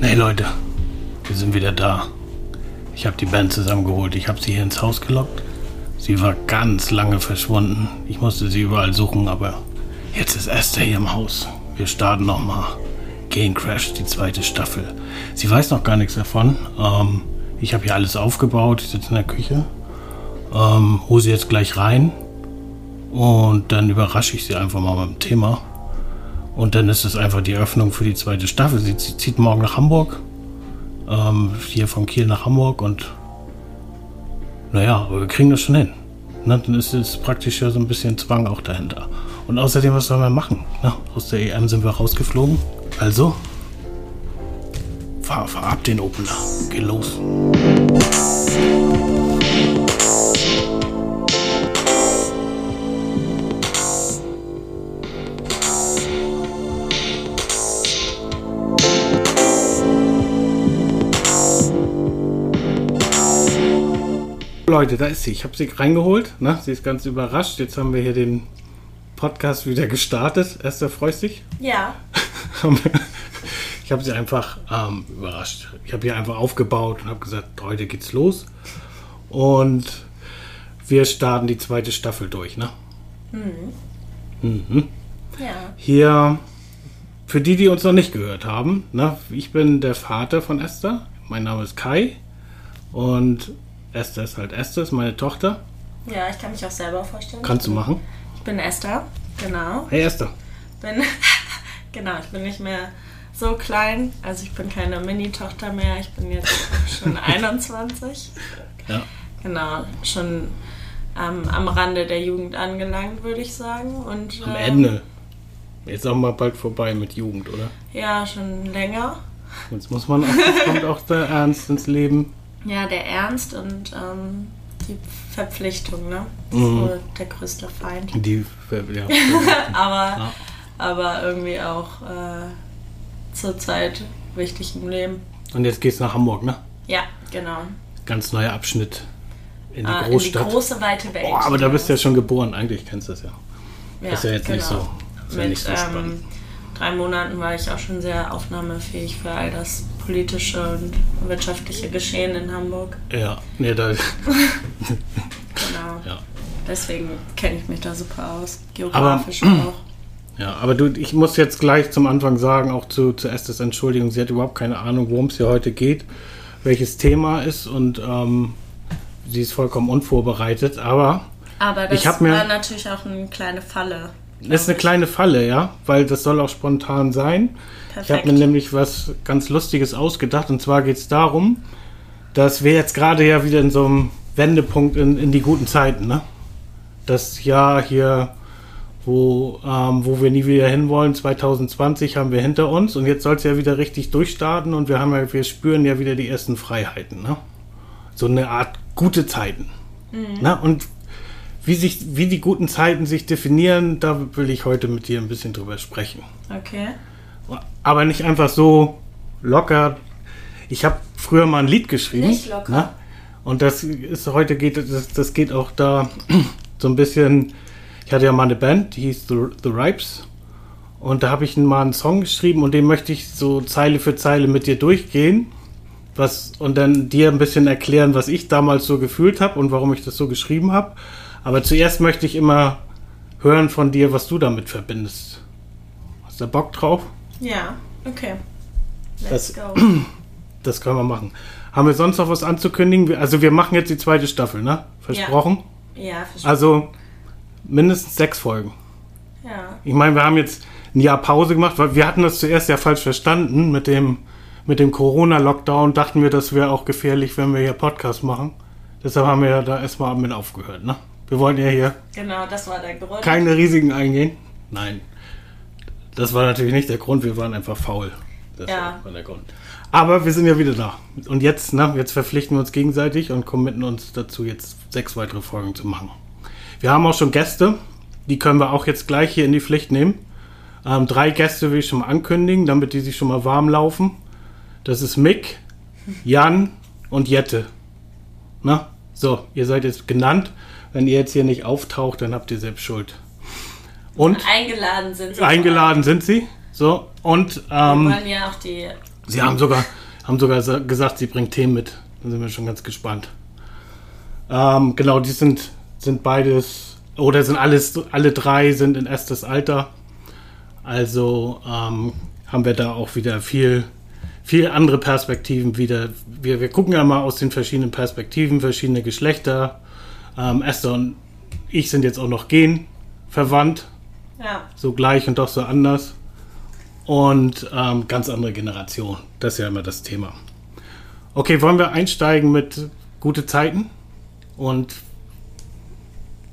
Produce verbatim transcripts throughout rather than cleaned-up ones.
Hey Leute, wir sind wieder da. Ich habe die Band zusammengeholt. Ich habe sie hier ins Haus gelockt. Sie war ganz lange verschwunden. Ich musste sie überall suchen, aber jetzt ist Esther hier im Haus. Wir starten nochmal Game Crash, die zweite Staffel. Sie weiß noch gar nichts davon. Ähm, ich habe hier alles aufgebaut. Ich sitze in der Küche. Ähm, hole sie jetzt gleich rein. Und dann überrasche ich sie einfach mal mit dem Thema. Und dann ist es einfach die Öffnung für die zweite Staffel. Sie zieht morgen nach Hamburg. Ähm, hier von Kiel nach Hamburg. Und naja, aber wir kriegen das schon hin. Ne? Dann ist es praktisch ja so ein bisschen Zwang auch dahinter. Und außerdem, was sollen wir machen? Na, aus der E M sind wir rausgeflogen. Also, fahr, fahr ab den Opener. Geh los. Leute, da ist sie. Ich habe sie reingeholt. Ne? Sie ist ganz überrascht. Jetzt haben wir hier den Podcast wieder gestartet. Esther, freust dich? Ja. Ich habe sie einfach ähm, überrascht. Ich habe hier einfach aufgebaut und habe gesagt, heute geht's los. Und wir starten die zweite Staffel durch. Ne? Mhm. Mhm. Ja. Hier, für die, die uns noch nicht gehört haben, ne? Ich bin der Vater von Esther. Mein Name ist Kai. Und Esther ist halt Esther, ist meine Tochter. Ja, ich kann mich auch selber vorstellen. Kannst du machen? Ich bin Esther, genau. Hey Esther. Bin, genau, ich bin nicht mehr so klein, also ich bin keine Mini-Tochter mehr, ich bin jetzt schon einundzwanzig. Ja. Genau, schon ähm, am Rande der Jugend angelangt, würde ich sagen. Und, am ähm, Ende. Jetzt auch mal bald vorbei mit Jugend, oder? Ja, schon länger. Jetzt muss man auch, jetzt kommt auch der Ernst ins Leben. Ja, der Ernst und ähm, die Verpflichtung, ne? Das mhm. ist wohl der größte Feind. Die Verpflichtung. aber, ja. aber irgendwie auch äh, zurzeit wichtig im Leben. Und jetzt geht's nach Hamburg, ne? Ja, genau. Ganz neuer Abschnitt in die ah, Großstadt. In die große, weite Welt. Boah, aber da bist du ja schon geboren, eigentlich kennst du das ja. ja das ist ja jetzt genau. nicht so, das ist Mit, ja nicht so spannend. Ähm, drei Monaten war ich auch schon sehr aufnahmefähig für all das politische und wirtschaftliche Geschehen in Hamburg. Ja, nee, da... genau. Ja. Deswegen kenne ich mich da super aus. Geografisch aber, auch. Ja, aber du, ich muss jetzt gleich zum Anfang sagen, auch zu, zu Esthers Entschuldigung, sie hat überhaupt keine Ahnung, worum es hier heute geht, welches Thema ist und ähm, sie ist vollkommen unvorbereitet, aber... Aber das ich hab mir, war natürlich auch eine kleine Falle. Das ist eine kleine Falle, ja, weil das soll auch spontan sein. Perfekt. Ich habe mir nämlich was ganz Lustiges ausgedacht und zwar geht es darum, dass wir jetzt gerade ja wieder in so einem Wendepunkt in, in die guten Zeiten, ne? Das Jahr hier, wo, ähm, wo wir nie wieder hinwollen, zwanzig zwanzig haben wir hinter uns und jetzt soll es ja wieder richtig durchstarten und wir haben ja, wir spüren ja wieder die ersten Freiheiten, ne? So eine Art gute Zeiten, mhm. ne? Und Wie, sich, wie die guten Zeiten sich definieren, da will ich heute mit dir ein bisschen drüber sprechen. Okay. Aber nicht einfach so locker. Ich habe früher mal ein Lied geschrieben. Nicht locker. Ne? Und das ist heute geht das, das geht auch da so ein bisschen. Ich hatte ja mal eine Band, die hieß The, The Ripes. Und da habe ich mal einen Song geschrieben und den möchte ich so Zeile für Zeile mit dir durchgehen. Was, und dann dir ein bisschen erklären, was ich damals so gefühlt habe und warum ich das so geschrieben habe. Aber zuerst möchte ich immer hören von dir, was du damit verbindest. Hast du da Bock drauf? Ja, okay. Let's das, go. Das können wir machen. Haben wir sonst noch was anzukündigen? Also wir machen jetzt die zweite Staffel, ne? Versprochen? Ja, ja versprochen. Also mindestens sechs Folgen. Ja. Ich meine, wir haben jetzt ein Jahr Pause gemacht, weil wir hatten das zuerst ja falsch verstanden. Mit dem, mit dem Corona-Lockdown dachten wir, das wäre auch gefährlich, wenn wir hier Podcast machen. Deshalb haben wir ja da erstmal mit aufgehört, ne? Wir wollen ja hier genau, das war der Grund. Keine Risiken eingehen. Nein, das war natürlich nicht der Grund. Wir waren einfach faul. Das ja. war der Grund. Aber wir sind ja wieder da. Und jetzt, ne, jetzt verpflichten wir uns gegenseitig und committen uns dazu, jetzt sechs weitere Folgen zu machen. Wir haben auch schon Gäste. Die können wir auch jetzt gleich hier in die Pflicht nehmen. Ähm, drei Gäste will ich schon mal ankündigen, damit die sich schon mal warm laufen. Das ist Mick, Jan und Jette. Na, so, ihr seid jetzt genannt. Wenn ihr jetzt hier nicht auftaucht, dann habt ihr selbst Schuld. Und eingeladen sind sie. Eingeladen sind sie. So, und, ähm, wir wollen ja auch die Sie haben sogar, haben sogar gesagt, sie bringt Themen mit. Da sind wir schon ganz gespannt. Ähm, genau, die sind, sind beides, oder sind alles, alle drei sind in erstes Alter. Also ähm, haben wir da auch wieder viel, viel andere Perspektiven wieder. Wir, wir gucken ja mal aus den verschiedenen Perspektiven, verschiedene Geschlechter. Ähm, Esther und ich sind jetzt auch noch genverwandt. Ja. So gleich und doch so anders. Und ähm, ganz andere Generation. Das ist ja immer das Thema. Okay, wollen wir einsteigen mit gute Zeiten und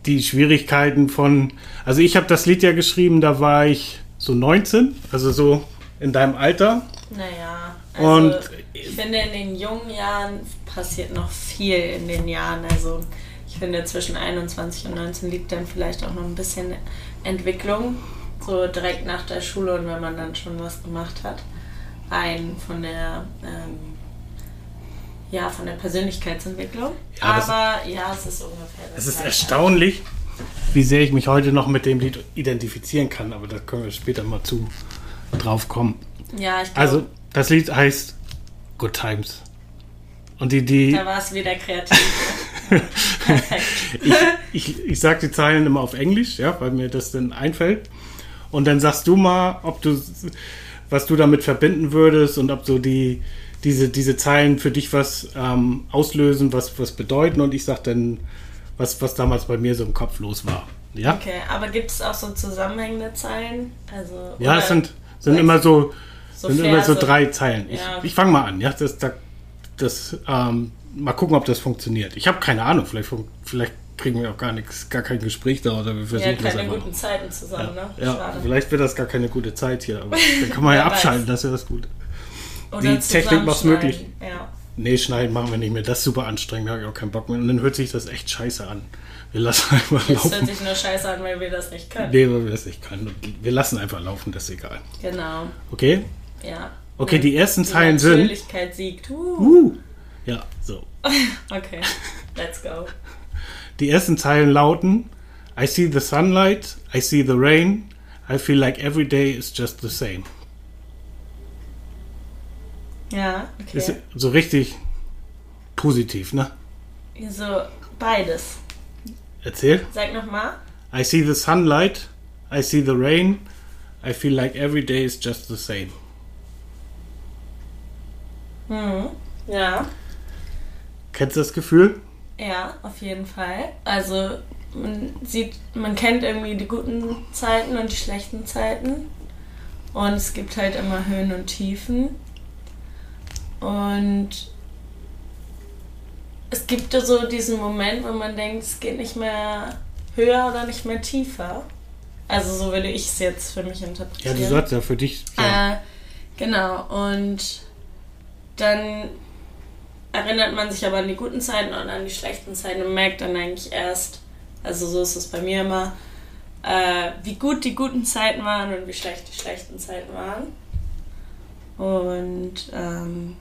die Schwierigkeiten von... Also ich habe das Lied ja geschrieben, da war ich so neunzehn, also so in deinem Alter. Naja, also und ich finde, in den jungen Jahren passiert noch viel in den Jahren. Also ich finde, zwischen einundzwanzig und neunzehn liegt dann vielleicht auch noch ein bisschen Entwicklung. So direkt nach der Schule und wenn man dann schon was gemacht hat, rein von der ähm, ja, von der Persönlichkeitsentwicklung. Ja, aber ja, es ist ungefähr das. Es ist erstaunlich, wie sehr ich mich heute noch mit dem Lied identifizieren kann, aber da können wir später mal zu drauf kommen. Ja, ich glaub, also das Lied heißt Good Times. Und die, die da war es wieder kreativ. ich ich, ich sage die Zeilen immer auf Englisch, ja, weil mir das dann einfällt. Und dann sagst du mal, ob du, was du damit verbinden würdest und ob so die, diese, diese Zeilen für dich was ähm, auslösen, was, was bedeuten. Und ich sage dann, was, was damals bei mir so im Kopf los war. Ja? Okay, aber gibt es auch so zusammenhängende Zeilen? Also, ja, es sind, sind immer so, so sind immer so drei Zeilen. Ich, ja. ich fange mal an. Ja, das, das, das ähm, mal gucken, ob das funktioniert. Ich habe keine Ahnung. Vielleicht, vielleicht kriegen wir auch gar nichts, gar kein Gespräch da oder wir versuchen ja, das einfach. Ja, keine guten Zeiten zusammen, ja, ne? Ja, schade. Vielleicht wird das gar keine gute Zeit hier, aber dann kann man ja abschalten, das ist ja das Gute. Die Technik macht's möglich. Ja. Nee, schneiden machen wir nicht mehr. Das ist super anstrengend, da habe ich auch keinen Bock mehr. Und dann hört sich das echt scheiße an. Wir lassen einfach laufen. Das hört sich nur scheiße an, weil wir das nicht können. Nee, weil wir das nicht können. Wir lassen einfach laufen, das ist egal. Genau. Okay? Ja. Okay, die ersten Zeilen sind... Die Natürlichkeit siegt. Uh. Uh. Ja, so. Okay, let's go. Die ersten Zeilen lauten: I see the sunlight, I see the rain, I feel like every day is just the same. Ja, okay. Ist so richtig positiv, ne? So beides. Erzähl. Sag nochmal. I see the sunlight, I see the rain, I feel like every day is just the same. Mhm, ja. Kennst du das Gefühl? Ja, auf jeden Fall. Also man sieht, man kennt irgendwie die guten Zeiten und die schlechten Zeiten. Und es gibt halt immer Höhen und Tiefen. Und es gibt so diesen Moment, wo man denkt, es geht nicht mehr höher oder nicht mehr tiefer. Also so würde ich es jetzt für mich interpretieren. Ja, du sagst ja für dich. Ja. Äh, genau, und dann erinnert man sich aber an die guten Zeiten und an die schlechten Zeiten und merkt dann eigentlich erst, also so ist es bei mir immer, äh, wie gut die guten Zeiten waren und wie schlecht die schlechten Zeiten waren. Und ähm,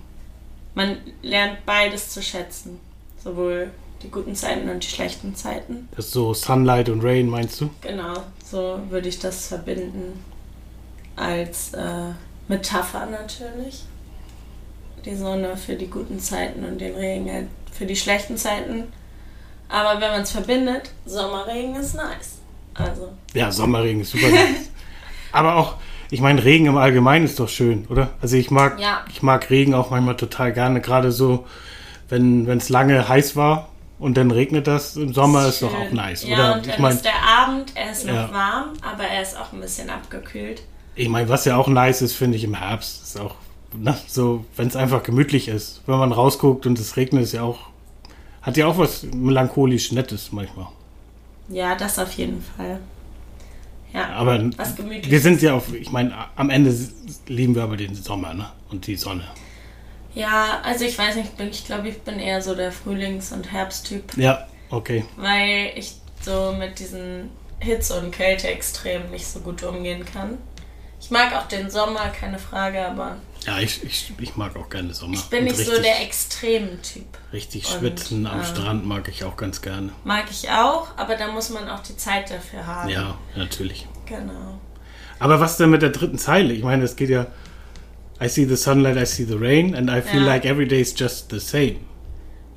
man lernt beides zu schätzen, sowohl die guten Zeiten und die schlechten Zeiten. Das ist so Sunlight und Rain, meinst du? Genau, so würde ich das verbinden als äh, Metapher natürlich. Die Sonne für die guten Zeiten und den Regen für die schlechten Zeiten. Aber wenn man es verbindet, Sommerregen ist nice. Also. Ja, Sommerregen ist super nice. Aber auch, ich meine, Regen im Allgemeinen ist doch schön, oder? Also ich mag, ja. ich mag Regen auch manchmal total gerne. Gerade so, wenn es lange heiß war und dann regnet das im Sommer, ist, ist doch auch nice, ja, oder? Ja, und dann ich mein, ist der Abend, er ist noch ja. warm, aber er ist auch ein bisschen abgekühlt. Ich meine, was ja auch nice ist, finde ich, im Herbst ist auch... Na, so, wenn es einfach gemütlich ist. Wenn man rausguckt und es regnet, ist ja auch, hat ja auch was melancholisch Nettes manchmal. Ja, das auf jeden Fall. Ja, aber was gemütlich. Wir sind ja auf, ich meine, am Ende lieben wir aber den Sommer, ne? Und die Sonne. Ja, also ich weiß nicht, ich glaube, ich bin eher so der Frühlings- und Herbsttyp. Ja, okay. Weil ich so mit diesen Hitze- und Kälte-Extremen nicht so gut umgehen kann. Ich mag auch den Sommer, keine Frage, aber... Ja, ich, ich, ich mag auch gerne Sommer. Ich bin und nicht richtig, so der extremen Typ. Richtig schwitzen und, am ähm, Strand mag ich auch ganz gerne. Mag ich auch, aber da muss man auch die Zeit dafür haben. Ja, natürlich. Genau. Aber was denn mit der dritten Zeile? Ich meine, es geht ja I see the sunlight, I see the rain and I feel ja. like every day is just the same.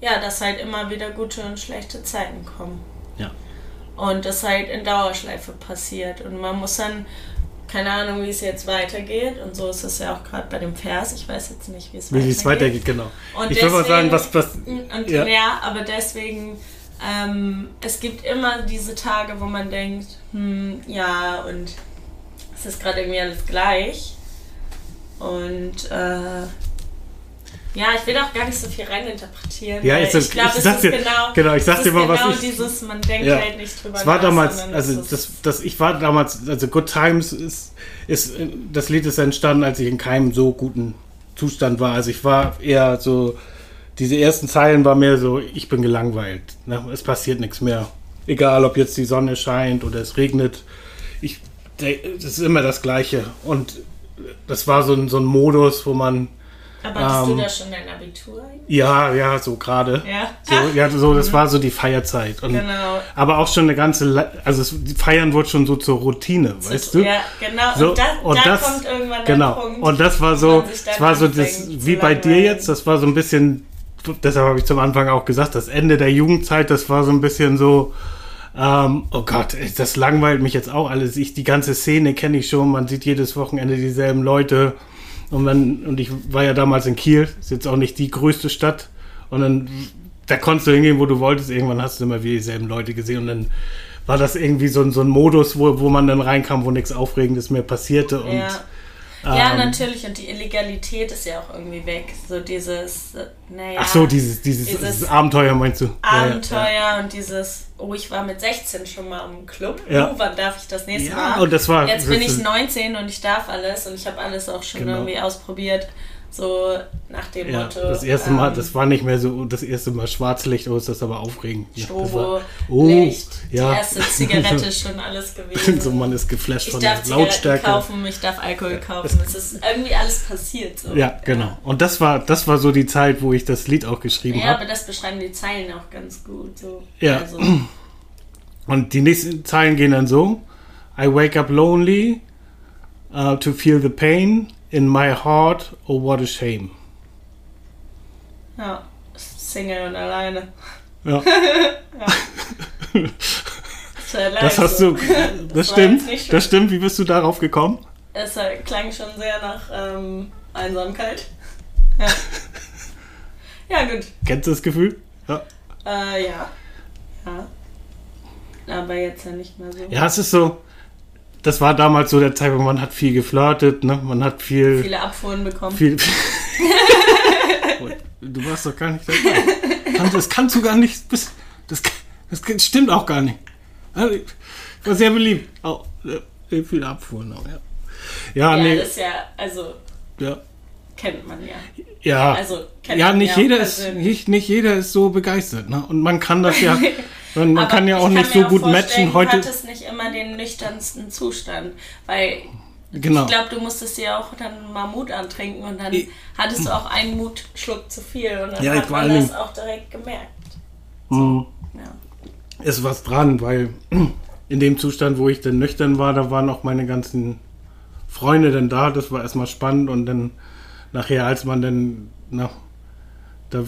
Ja, dass halt immer wieder gute und schlechte Zeiten kommen. Ja. Und das halt in Dauerschleife passiert. Und man muss dann, keine Ahnung, wie es jetzt weitergeht. Und so ist es ja auch gerade bei dem Vers. Ich weiß jetzt nicht, wie es weitergeht. Wie es weitergeht, genau. Und ich würde mal sagen, was... was und, ja. ja, aber deswegen... Ähm, es gibt immer diese Tage, wo man denkt, hm, ja, und es ist gerade irgendwie alles gleich. Und äh, ja, ich will auch gar nicht so viel reininterpretieren. Ja, ich, ich glaube, es ist dir, genau, genau, ich sag dir mal, genau was ich, dieses, man denkt ja, halt nicht drüber es war nach. Damals, also das, das, ich war damals, also Good Times ist, ist, das Lied ist entstanden, als ich in keinem so guten Zustand war. Also ich war eher so... Diese ersten Zeilen war mehr so, ich bin gelangweilt. Ne? Es passiert nichts mehr. Egal, ob jetzt die Sonne scheint oder es regnet. Ich, das ist immer das Gleiche. Und das war so ein, so ein Modus, wo man... Aber hattest ähm, du da schon dein Abitur? Ja, ja, so gerade. Ja. So, ja, so, das war so die Feierzeit. Und, genau. Aber auch schon eine ganze... Le- also es, Feiern wurde schon so zur Routine, so, weißt du? Ja, genau. So, und, das, und da das, kommt irgendwann genau. der Punkt. Und das war so, das war so das, wie bei dir jetzt, das war so ein bisschen... Deshalb habe ich zum Anfang auch gesagt, das Ende der Jugendzeit, das war so ein bisschen so, ähm, oh Gott, das langweilt mich jetzt auch alles. Ich, die ganze Szene kenne ich schon, man sieht jedes Wochenende dieselben Leute. Und, dann, und ich war ja damals in Kiel, ist jetzt auch nicht die größte Stadt. Und dann, da konntest du hingehen, wo du wolltest. Irgendwann hast du immer wieder dieselben Leute gesehen. Und dann war das irgendwie so, so ein Modus, wo, wo man dann reinkam, wo nichts Aufregendes mehr passierte. Und, ja. Ja, ähm, natürlich. Und die Illegalität ist ja auch irgendwie weg. So dieses, naja. Ach so, dieses, dieses, dieses Abenteuer meinst du? Abenteuer ja, ja, ja. Und dieses, oh, ich war mit sechzehn schon mal im Club. Ja. Oh, wann darf ich das nächste ja, Mal? Und das war, jetzt bin ich neunzehn und ich darf alles und ich habe alles auch schon genau. irgendwie ausprobiert. So nach dem ja, Motto. Das erste Mal, ähm, das war nicht mehr so, das erste Mal Schwarzlicht, oh, ist das aber aufregend. Strobo, oh, Licht, ja. die erste Zigarette schon alles gewesen. So, man ist geflasht ich von der Lautstärke. Ich darf Zigaretten kaufen, ich darf Alkohol kaufen. Es ist irgendwie alles passiert. So. Ja, genau. Und das war, das war so die Zeit, wo ich das Lied auch geschrieben habe. Ja, hab. aber das beschreiben die Zeilen auch ganz gut. So. Ja. Also. Und die nächsten Zeilen gehen dann so. I wake up lonely uh, to feel the pain. In my heart, oh what a shame. Ja, Single und alleine. Ja. ja. Das, das hast so. du. Das, das stimmt. Das stimmt. Wie bist du darauf gekommen? Es klang schon sehr nach ähm, Einsamkeit. Ja. ja, gut. Kennst du das Gefühl? Ja. Äh, ja. Ja. Aber jetzt ja nicht mehr so. Ja, es ist so. Das war damals so der Zeitpunkt, man hat viel geflirtet, ne? Man hat viel... Viele Abfuhren bekommen. Viel, du warst doch gar nicht dabei. Das kannst du gar nicht... Das, das stimmt auch gar nicht. Ich war sehr beliebt. Oh, viele Abfuhren auch, ja. Ja, ja nee. Das ist ja... Also... Ja. Kennt man ja. Ja, also, kennt ja, man nicht, ja jeder ist, nicht, nicht jeder ist so begeistert. Ne? Und man kann das ja... Man aber kann ja auch nicht so auch gut matchen heute. Du hattest nicht immer den nüchternsten Zustand, weil genau. ich glaube, du musstest dir auch dann mal Mut antrinken und dann ich, hattest du auch einen Mutschluck zu viel und dann ja, hat man das auch direkt gemerkt. So, mhm. ja. Ist was dran, weil in dem Zustand, wo ich dann nüchtern war, da waren auch meine ganzen Freunde dann da, das war erstmal spannend und dann nachher, als man dann nach da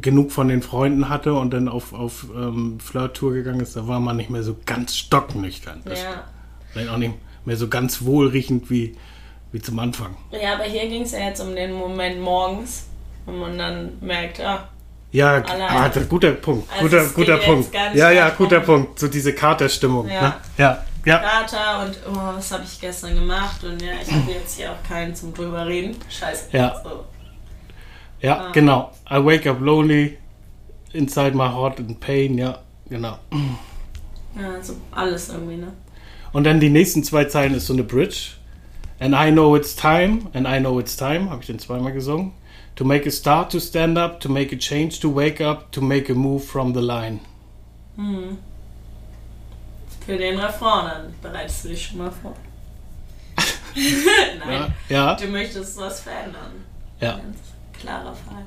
genug von den Freunden hatte und dann auf, auf ähm, Flirt-Tour gegangen ist, da war man nicht mehr so ganz stocknüchtern. Das ja. Vielleicht auch nicht mehr so ganz wohlriechend wie, wie zum Anfang. Ja, aber hier ging es ja jetzt um den Moment morgens, wo man dann merkt, ah, ja, ah, das, guter Punkt, also guter, guter Punkt. Ja, ja, guter Punkt, so diese Katerstimmung. Ja. Ne? Ja. Ja. Kater und oh, was habe ich gestern gemacht und ja, ich habe jetzt hier auch keinen zum drüber reden. Scheiße. Ja. So. Ja, ah. genau. I wake up lonely, inside my heart in pain, ja, genau. Ja, also alles irgendwie, ne? Und dann die nächsten zwei Zeilen ist so eine Bridge. And I know it's time, and I know it's time, habe ich den zweimal gesungen. To make a start, to stand up, to make a change, to wake up, to make a move from the line. Hm. Für den Refrain, dann bereitest du dich schon mal vor. Nein, ja, ja. Du möchtest was verändern. Ja. Klarer Fall.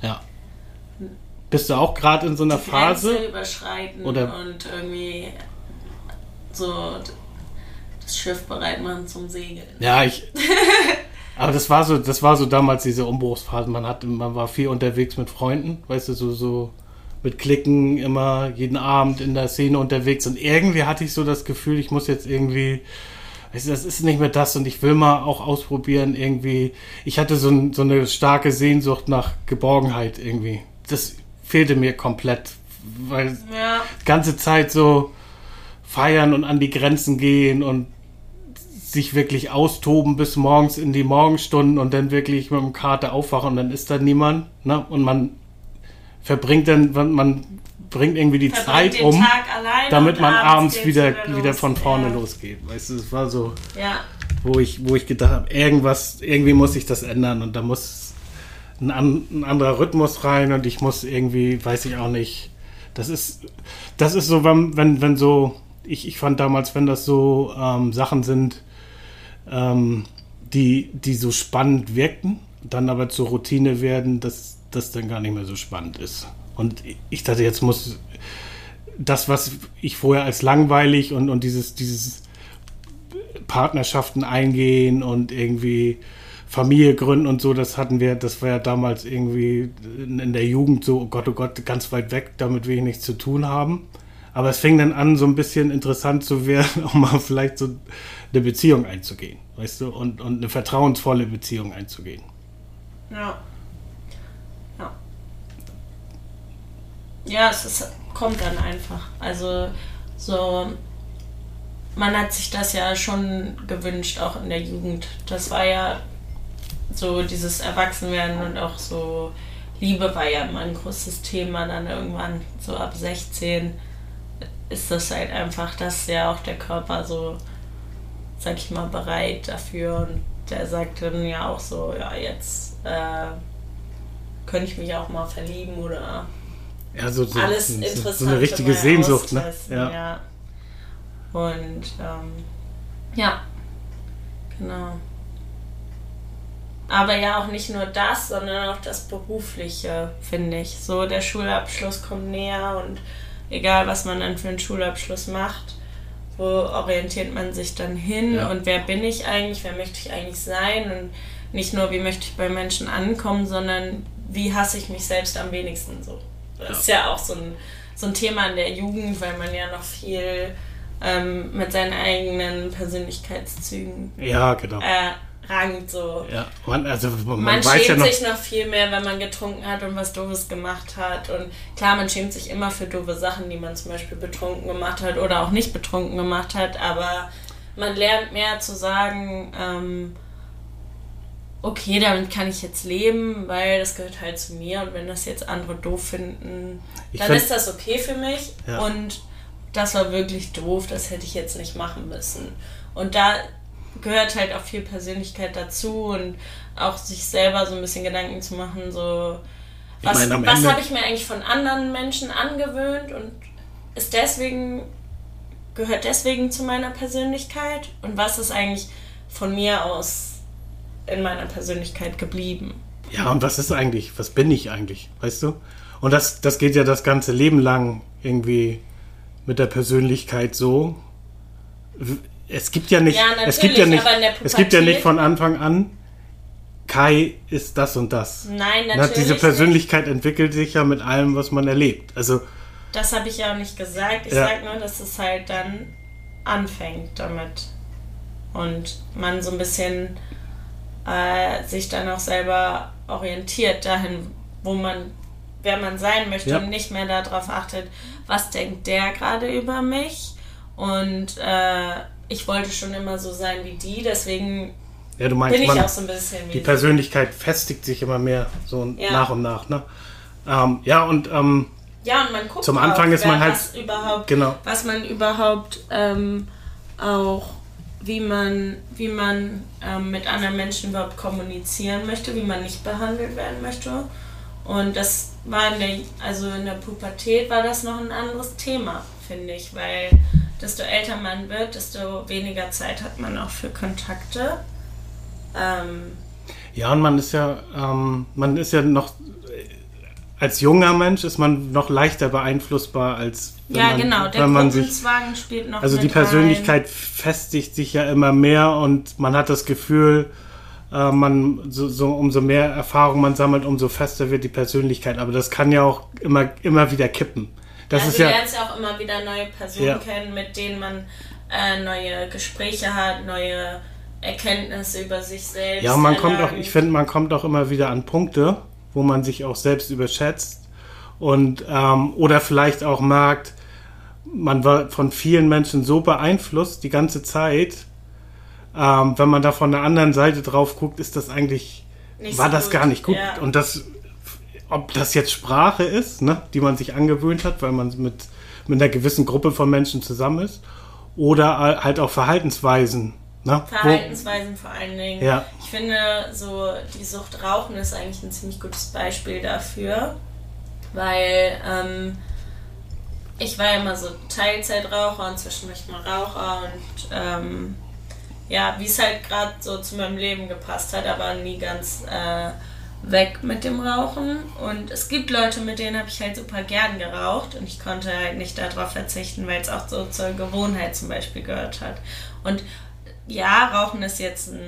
Ja. Bist du auch gerade in so einer die Phase? Grenze überschreiten oder? Und irgendwie so das Schiff bereit machen zum Segeln. Ja, ich Aber das war so, das war so damals diese Umbruchsphase. Man hat, man war viel unterwegs mit Freunden, weißt du, so, so mit Klicken immer jeden Abend in der Szene unterwegs. Und irgendwie hatte ich so das Gefühl, ich muss jetzt irgendwie, weißt du, das ist nicht mehr das und ich will mal auch ausprobieren irgendwie. Ich hatte so, ein, so eine starke Sehnsucht nach Geborgenheit irgendwie. Das fehlte mir komplett, weil ja. die ganze Zeit so feiern und an die Grenzen gehen und sich wirklich austoben bis morgens in die Morgenstunden und dann wirklich mit dem Kater aufwachen und dann ist da niemand, ne? Und man verbringt dann, man bringt irgendwie die verbringt Zeit um, damit man abends, abends wieder, wieder, wieder von vorne ja. losgeht. Weißt du, es war so, ja. wo ich, wo ich gedacht habe, irgendwas, irgendwie muss ich das ändern und da muss ein, ein anderer Rhythmus rein und ich muss irgendwie, weiß ich auch nicht, das ist, das ist so, wenn, wenn, wenn so, ich, ich fand damals, wenn das so ähm, Sachen sind, Ähm, die, die so spannend wirkten, dann aber zur Routine werden, dass das dann gar nicht mehr so spannend ist. Und ich dachte, jetzt muss das, was ich vorher als langweilig und, und dieses, dieses Partnerschaften eingehen und irgendwie Familie gründen und so, das hatten wir, das war ja damals irgendwie in, in der Jugend so, oh Gott, oh Gott, ganz weit weg, damit will ich nichts zu tun haben. Aber es fing dann an, so ein bisschen interessant zu werden, auch mal vielleicht so eine Beziehung einzugehen, weißt du, und, und eine vertrauensvolle Beziehung einzugehen. Ja. Ja. Ja, es ist, kommt dann einfach. Also, so, man hat sich das ja schon gewünscht, auch in der Jugend. Das war ja so dieses Erwachsenwerden und auch so Liebe war ja immer ein großes Thema, dann irgendwann so ab sechzehn. Ist das halt einfach, dass ja auch der Körper so, sag ich mal, bereit dafür und der sagt dann ja auch so, ja jetzt äh, könnte ich mich auch mal verlieben oder ja, so, so, alles so, interessant. So eine richtige Sehnsucht, ne? Ja. ja. Und ähm, ja, genau. Aber ja auch nicht nur das, sondern auch das Berufliche, finde ich. So der Schulabschluss kommt näher und egal, was man dann für einen Schulabschluss macht, wo orientiert man sich dann hin ja. und wer bin ich eigentlich, wer möchte ich eigentlich sein und nicht nur, wie möchte ich bei Menschen ankommen, sondern wie hasse ich mich selbst am wenigsten so. Das ja. ist ja auch so ein, so ein Thema in der Jugend, weil man ja noch viel ähm, mit seinen eigenen Persönlichkeitszügen ja, genau. äh, rankt. So. Ja. Man, also, man man schämt ja noch sich noch viel mehr, wenn man getrunken hat und was Doofes gemacht hat. Und klar, man schämt sich immer für doofe Sachen, die man zum Beispiel betrunken gemacht hat oder auch nicht betrunken gemacht hat. Aber man lernt mehr zu sagen, ähm, okay, damit kann ich jetzt leben, weil das gehört halt zu mir. Und wenn das jetzt andere doof finden, ich dann find, ist das okay für mich. Ja. Und das war wirklich doof, das hätte ich jetzt nicht machen müssen. Und da gehört halt auch viel Persönlichkeit dazu und auch sich selber so ein bisschen Gedanken zu machen, so was, ich meine, was habe ich mir eigentlich von anderen Menschen angewöhnt und ist deswegen, gehört deswegen zu meiner Persönlichkeit und was ist eigentlich von mir aus in meiner Persönlichkeit geblieben? Ja, und was ist eigentlich, was bin ich eigentlich, weißt du? Und das, das geht ja das ganze Leben lang irgendwie mit der Persönlichkeit so. Es gibt ja nicht, ja, es gibt ja nicht, es gibt ja nicht von Anfang an, Kai ist das und das. Nein, natürlich. Diese Persönlichkeit nicht. Entwickelt sich ja mit allem, was man erlebt. Also das habe ich ja auch nicht gesagt. Ich ja. sage nur, dass es halt dann anfängt damit und man so ein bisschen äh, sich dann auch selber orientiert dahin, wo man, wer man sein möchte ja. und nicht mehr darauf achtet, was denkt der gerade über mich und äh, ich wollte schon immer so sein wie die, deswegen ja, du meinst, bin ich man, auch so ein bisschen... Die Persönlichkeit festigt sich immer mehr, so ja. nach und nach, ne? Ähm, ja, und... Ähm, ja, und man guckt zum Anfang auch, ist man halt, was, überhaupt, genau. was man überhaupt ähm, auch, wie man, wie man ähm, mit anderen Menschen überhaupt kommunizieren möchte, wie man nicht behandelt werden möchte. Und das war in der, also in der Pubertät war das noch ein anderes Thema, finde ich, weil... Desto älter man wird, desto weniger Zeit hat man auch für Kontakte. Ähm ja, und man ist ja, ähm, man ist ja noch, als junger Mensch ist man noch leichter beeinflussbar als wenn ja, man, genau. Der wenn man sich, spielt noch also mit die Persönlichkeit rein. Festigt sich ja immer mehr und man hat das Gefühl, äh, man so, so umso mehr Erfahrung man sammelt, umso fester wird die Persönlichkeit. Aber das kann ja auch immer, immer wieder kippen. Das also ist du ja, lernst ja auch immer wieder neue Personen ja. kennen, mit denen man äh, neue Gespräche hat, neue Erkenntnisse über sich selbst. Ja, man kommt auch, ich finde, man kommt auch immer wieder an Punkte, wo man sich auch selbst überschätzt und ähm, oder vielleicht auch merkt, man war von vielen Menschen so beeinflusst die ganze Zeit, ähm, wenn man da von der anderen Seite drauf guckt, ist das eigentlich, nicht war so das gut. gar nicht gut. Ja. Und das, ob das jetzt Sprache ist, ne, die man sich angewöhnt hat, weil man mit, mit einer gewissen Gruppe von Menschen zusammen ist, oder halt auch Verhaltensweisen. Na, Verhaltensweisen vor allen Dingen. Ja. Ich finde, so die Sucht Rauchen ist eigentlich ein ziemlich gutes Beispiel dafür, weil ähm, ich war ja immer so Teilzeitraucher und zwischendurch mal Raucher und ähm, ja, wie es halt gerade so zu meinem Leben gepasst hat, aber nie ganz äh, weg mit dem Rauchen. Und es gibt Leute, mit denen habe ich halt super gern geraucht und ich konnte halt nicht darauf verzichten, weil es auch so zur Gewohnheit zum Beispiel gehört hat. Und ja, Rauchen ist jetzt ein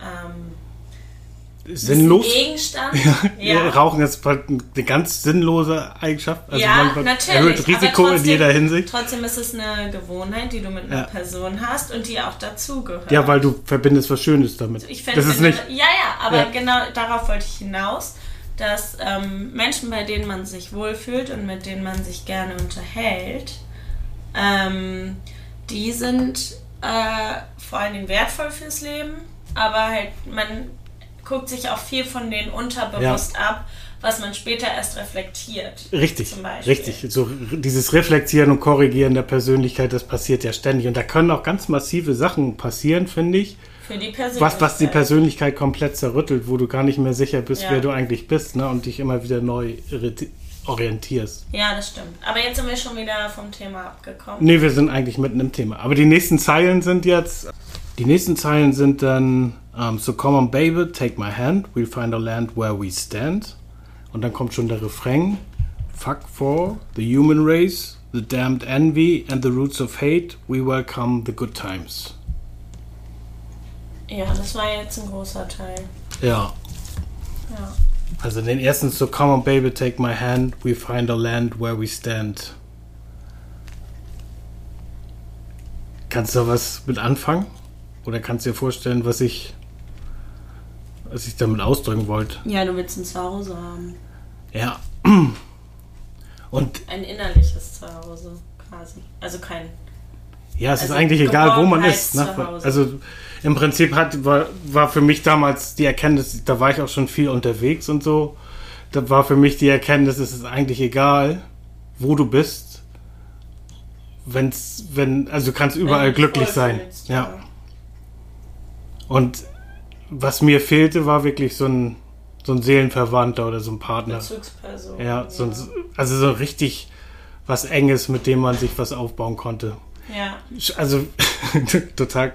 ähm, sinnlos Gegenstand. Ja, ja. Rauchen ist eine ganz sinnlose Eigenschaft. Also ja, man natürlich, erhöht Risiko trotzdem, in jeder Hinsicht. Trotzdem ist es eine Gewohnheit, die du mit einer ja. Person hast und die auch dazugehört. Ja, weil du verbindest was Schönes damit. Ich das ist nicht. Ja, ja, aber ja. genau darauf wollte ich hinaus, dass ähm, Menschen, bei denen man sich wohlfühlt und mit denen man sich gerne unterhält, ähm, die sind äh, vor allen Dingen wertvoll fürs Leben, aber halt man guckt sich auch viel von denen unterbewusst ja. ab, was man später erst reflektiert. Richtig, zum Beispiel. Richtig. So dieses Reflektieren und Korrigieren der Persönlichkeit, das passiert ja ständig und da können auch ganz massive Sachen passieren, finde ich. Für die Persönlichkeit. Was, was die Persönlichkeit komplett zerrüttelt, wo du gar nicht mehr sicher bist, ja. wer du eigentlich bist, ne? Und dich immer wieder neu orientierst. Ja, das stimmt. Aber jetzt sind wir schon wieder vom Thema abgekommen. Nee, wir sind eigentlich mitten im Thema. Aber die nächsten Zeilen sind jetzt... Die nächsten Zeilen sind dann um, So come on baby, take my hand, we'll find a land where we stand. Und dann kommt schon der Refrain. Fuck for the human race, the damned envy and the roots of hate, we welcome the good times. Ja, das war jetzt ein großer Teil. Ja. Ja. Also den ersten So come on baby, take my hand, we find a land where we stand. Kannst du da was mit anfangen? Oder kannst du dir vorstellen, was ich, was ich damit ausdrücken wollte? Ja, du willst ein Zuhause haben. Ja. Und ein innerliches Zuhause quasi. Also kein... Ja, es also ist eigentlich egal, wo man ist. Ne? Also im Prinzip hat, war, war für mich damals die Erkenntnis, da war ich auch schon viel unterwegs und so, da war für mich die Erkenntnis, es ist eigentlich egal, wo du bist, wenn's, wenn, also du kannst überall wenn glücklich sein. Willst, ja. Ja. Und was mir fehlte, war wirklich so ein, so ein Seelenverwandter oder so ein Partner. Bezugsperson. Ja, so ein, also so richtig was Enges, mit dem man sich was aufbauen konnte. Ja. Also total,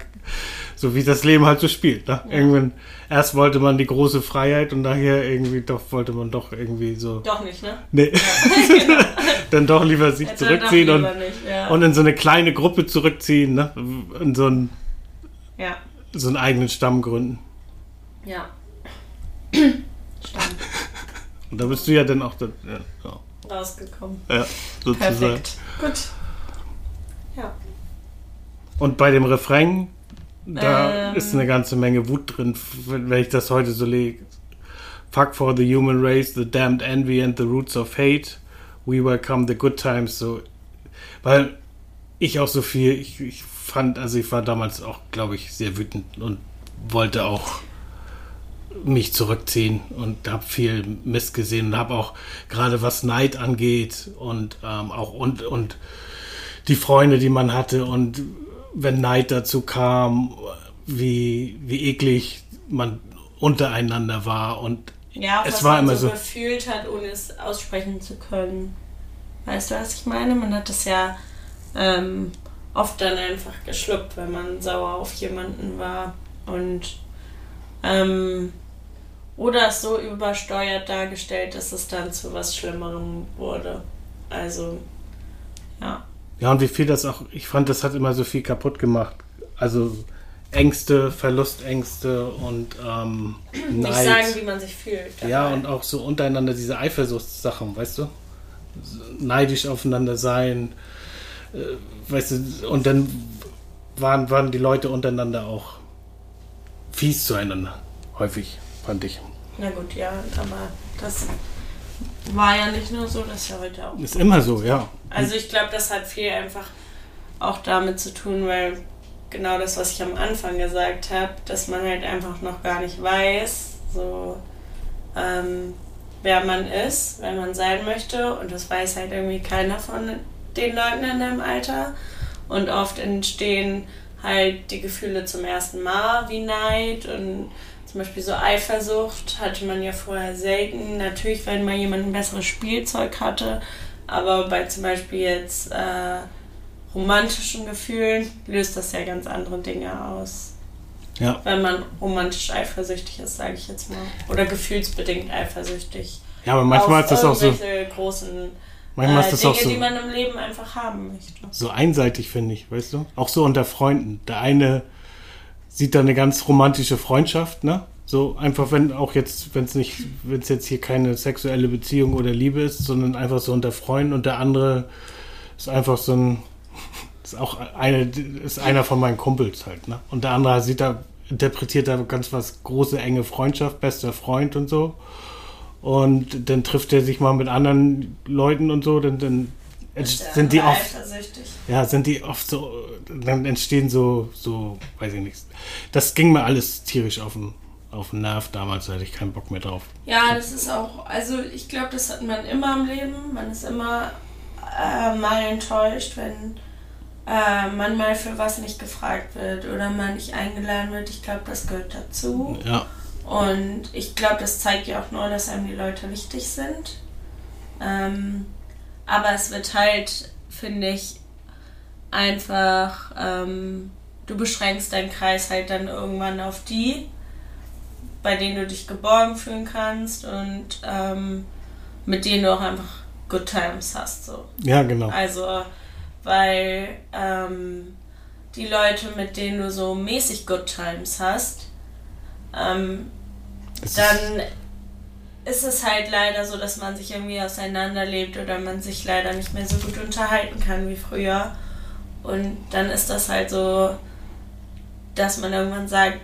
so wie das Leben halt so spielt. Ne? Ja. Irgendwann, erst wollte man die große Freiheit und nachher irgendwie doch wollte man doch irgendwie so... Doch nicht, ne? Nee. Ja. Genau. Dann doch lieber sich Jetzt zurückziehen lieber und, nicht, ja. und in so eine kleine Gruppe zurückziehen. Ne? In so einen, ja. so einen eigenen Stamm gründen. Ja. Stamm. Und da bist du ja dann auch... Da, ja, ja. rausgekommen. Ja, sozusagen. Perfekt. Gut. Ja. Und bei dem Refrain, da ähm, ist eine ganze Menge Wut drin, wenn ich das heute so lege. Fuck for the human race, the damned envy and the roots of hate. We welcome the good times. So, weil ich auch so viel, ich, ich fand, also ich war damals auch, glaube ich, sehr wütend und wollte auch mich zurückziehen und habe viel Mist gesehen und habe auch gerade was Neid angeht und ähm, auch und und die Freunde, die man hatte und wenn Neid dazu kam, wie, wie eklig man untereinander war und ja, es was war man immer so gefühlt hat, ohne es aussprechen zu können. Weißt du, was ich meine? Man hat das ja ähm, oft dann einfach geschluckt, wenn man sauer auf jemanden war und ähm, oder es so übersteuert dargestellt, dass es dann zu was Schlimmerem wurde. Also, ja. Ja, und wie viel das auch, ich fand, das hat immer so viel kaputt gemacht. Also Ängste, Verlustängste und ähm, Neid. Nicht sagen, wie man sich fühlt. Dabei. Ja, und auch so untereinander diese Eifersuchtssachen, weißt du? Neidisch aufeinander sein, äh, weißt du? Und dann waren, waren die Leute untereinander auch fies zueinander. Häufig, fand ich. Na gut, ja, aber das war ja nicht nur so, das ist ja heute auch. Ist immer so, ja. Also ich glaube, das hat viel einfach auch damit zu tun, weil genau das, was ich am Anfang gesagt habe, dass man halt einfach noch gar nicht weiß, so ähm, wer man ist, wer man sein möchte, und das weiß halt irgendwie keiner von den Leuten in deinem Alter, und oft entstehen halt die Gefühle zum ersten Mal wie Neid und zum Beispiel so Eifersucht hatte man ja vorher selten. Natürlich, wenn mal jemand ein besseres Spielzeug hatte, aber bei zum Beispiel jetzt äh, romantischen Gefühlen löst das ja ganz andere Dinge aus. Ja. Wenn man romantisch eifersüchtig ist, sage ich jetzt mal. Oder gefühlsbedingt eifersüchtig. Ja, aber manchmal ist das auch so. Großen, manchmal ist das Dinge, auch so, die man im Leben einfach haben möchte. So einseitig, finde ich, weißt du? Auch so unter Freunden. Der eine sieht da eine ganz romantische Freundschaft, ne? So einfach, wenn auch jetzt, wenn es nicht, wenn es jetzt hier keine sexuelle Beziehung oder Liebe ist, sondern einfach so unter Freunden, und der andere ist einfach so ein. Ist auch eine, ist einer von meinen Kumpels halt, ne? Und der andere sieht da, interpretiert da ganz was, große, enge Freundschaft, bester Freund und so. Und dann trifft er sich mal mit anderen Leuten und so, dann, dann sind die oft, ja, sind die oft so, dann entstehen so, so, weiß ich nicht. Das ging mir alles tierisch auf den, auf den Nerv damals, da hatte ich keinen Bock mehr drauf. Ja, das ist auch, also ich glaube, das hat man immer im Leben, man ist immer äh, mal enttäuscht, wenn äh, man mal für was nicht gefragt wird oder man nicht eingeladen wird. Ich glaube, das gehört dazu. Ja. Und ich glaube, das zeigt ja auch nur, dass einem die Leute wichtig sind. Ähm, aber es wird halt, finde ich, einfach, ähm, du beschränkst deinen Kreis halt dann irgendwann auf die, bei denen du dich geborgen fühlen kannst und ähm, mit denen du auch einfach Good Times hast. So. Ja, genau. Also, weil ähm, die Leute, mit denen du so mäßig Good Times hast, ähm, dann ist es halt leider so, dass man sich irgendwie auseinanderlebt oder man sich leider nicht mehr so gut unterhalten kann wie früher. Und dann ist das halt so, dass man irgendwann sagt,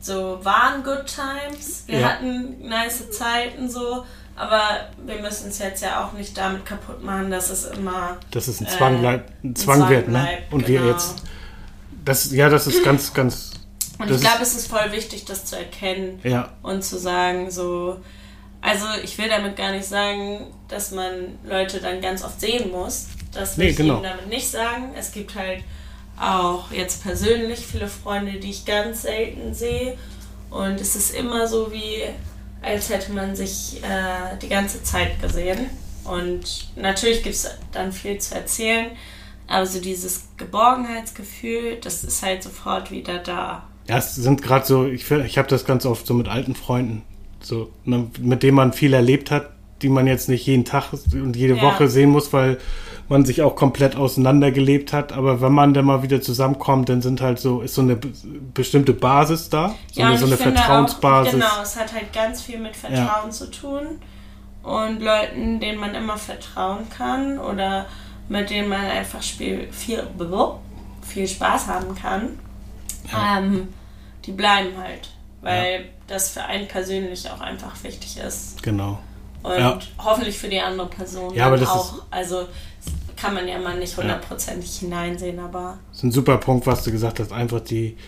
so waren Good Times, wir ja. hatten nice Zeiten so, aber wir müssen es jetzt ja auch nicht damit kaputt machen, dass es immer dass es ein Zwang, äh, bleib, ein Zwang, Zwang wird, ne? Und genau. wir jetzt das ja, das ist ganz ganz und ich glaube, es ist voll wichtig, das zu erkennen ja. und zu sagen so, also ich will damit gar nicht sagen, dass man Leute dann ganz oft sehen muss. Das will nee, ich genau. Ihnen damit nicht sagen. Es gibt halt auch jetzt persönlich viele Freunde, die ich ganz selten sehe. Und es ist immer so, wie als hätte man sich äh, die ganze Zeit gesehen. Und natürlich gibt es dann viel zu erzählen. Aber so dieses Geborgenheitsgefühl, das ist halt sofort wieder da. Ja, es sind gerade so, ich, ich habe das ganz oft so mit alten Freunden, so, ne, mit denen man viel erlebt hat, die man jetzt nicht jeden Tag und jede ja. Woche sehen muss, weil man sich auch komplett auseinandergelebt hat, aber wenn man dann mal wieder zusammenkommt, dann sind halt so, ist so eine b- bestimmte Basis da, so ja, eine, so eine Vertrauensbasis. Auch, genau, es hat halt ganz viel mit Vertrauen ja. zu tun und Leuten, denen man immer vertrauen kann oder mit denen man einfach spiel, viel, viel Spaß haben kann, ja. ähm, die bleiben halt, weil ja. das für einen persönlich auch einfach wichtig ist. Genau. Und ja. hoffentlich für die andere Person ja, aber das auch. Ist also kann man ja mal nicht hundertprozentig ja. hineinsehen, aber... Das ist ein super Punkt, was du gesagt hast, einfach die,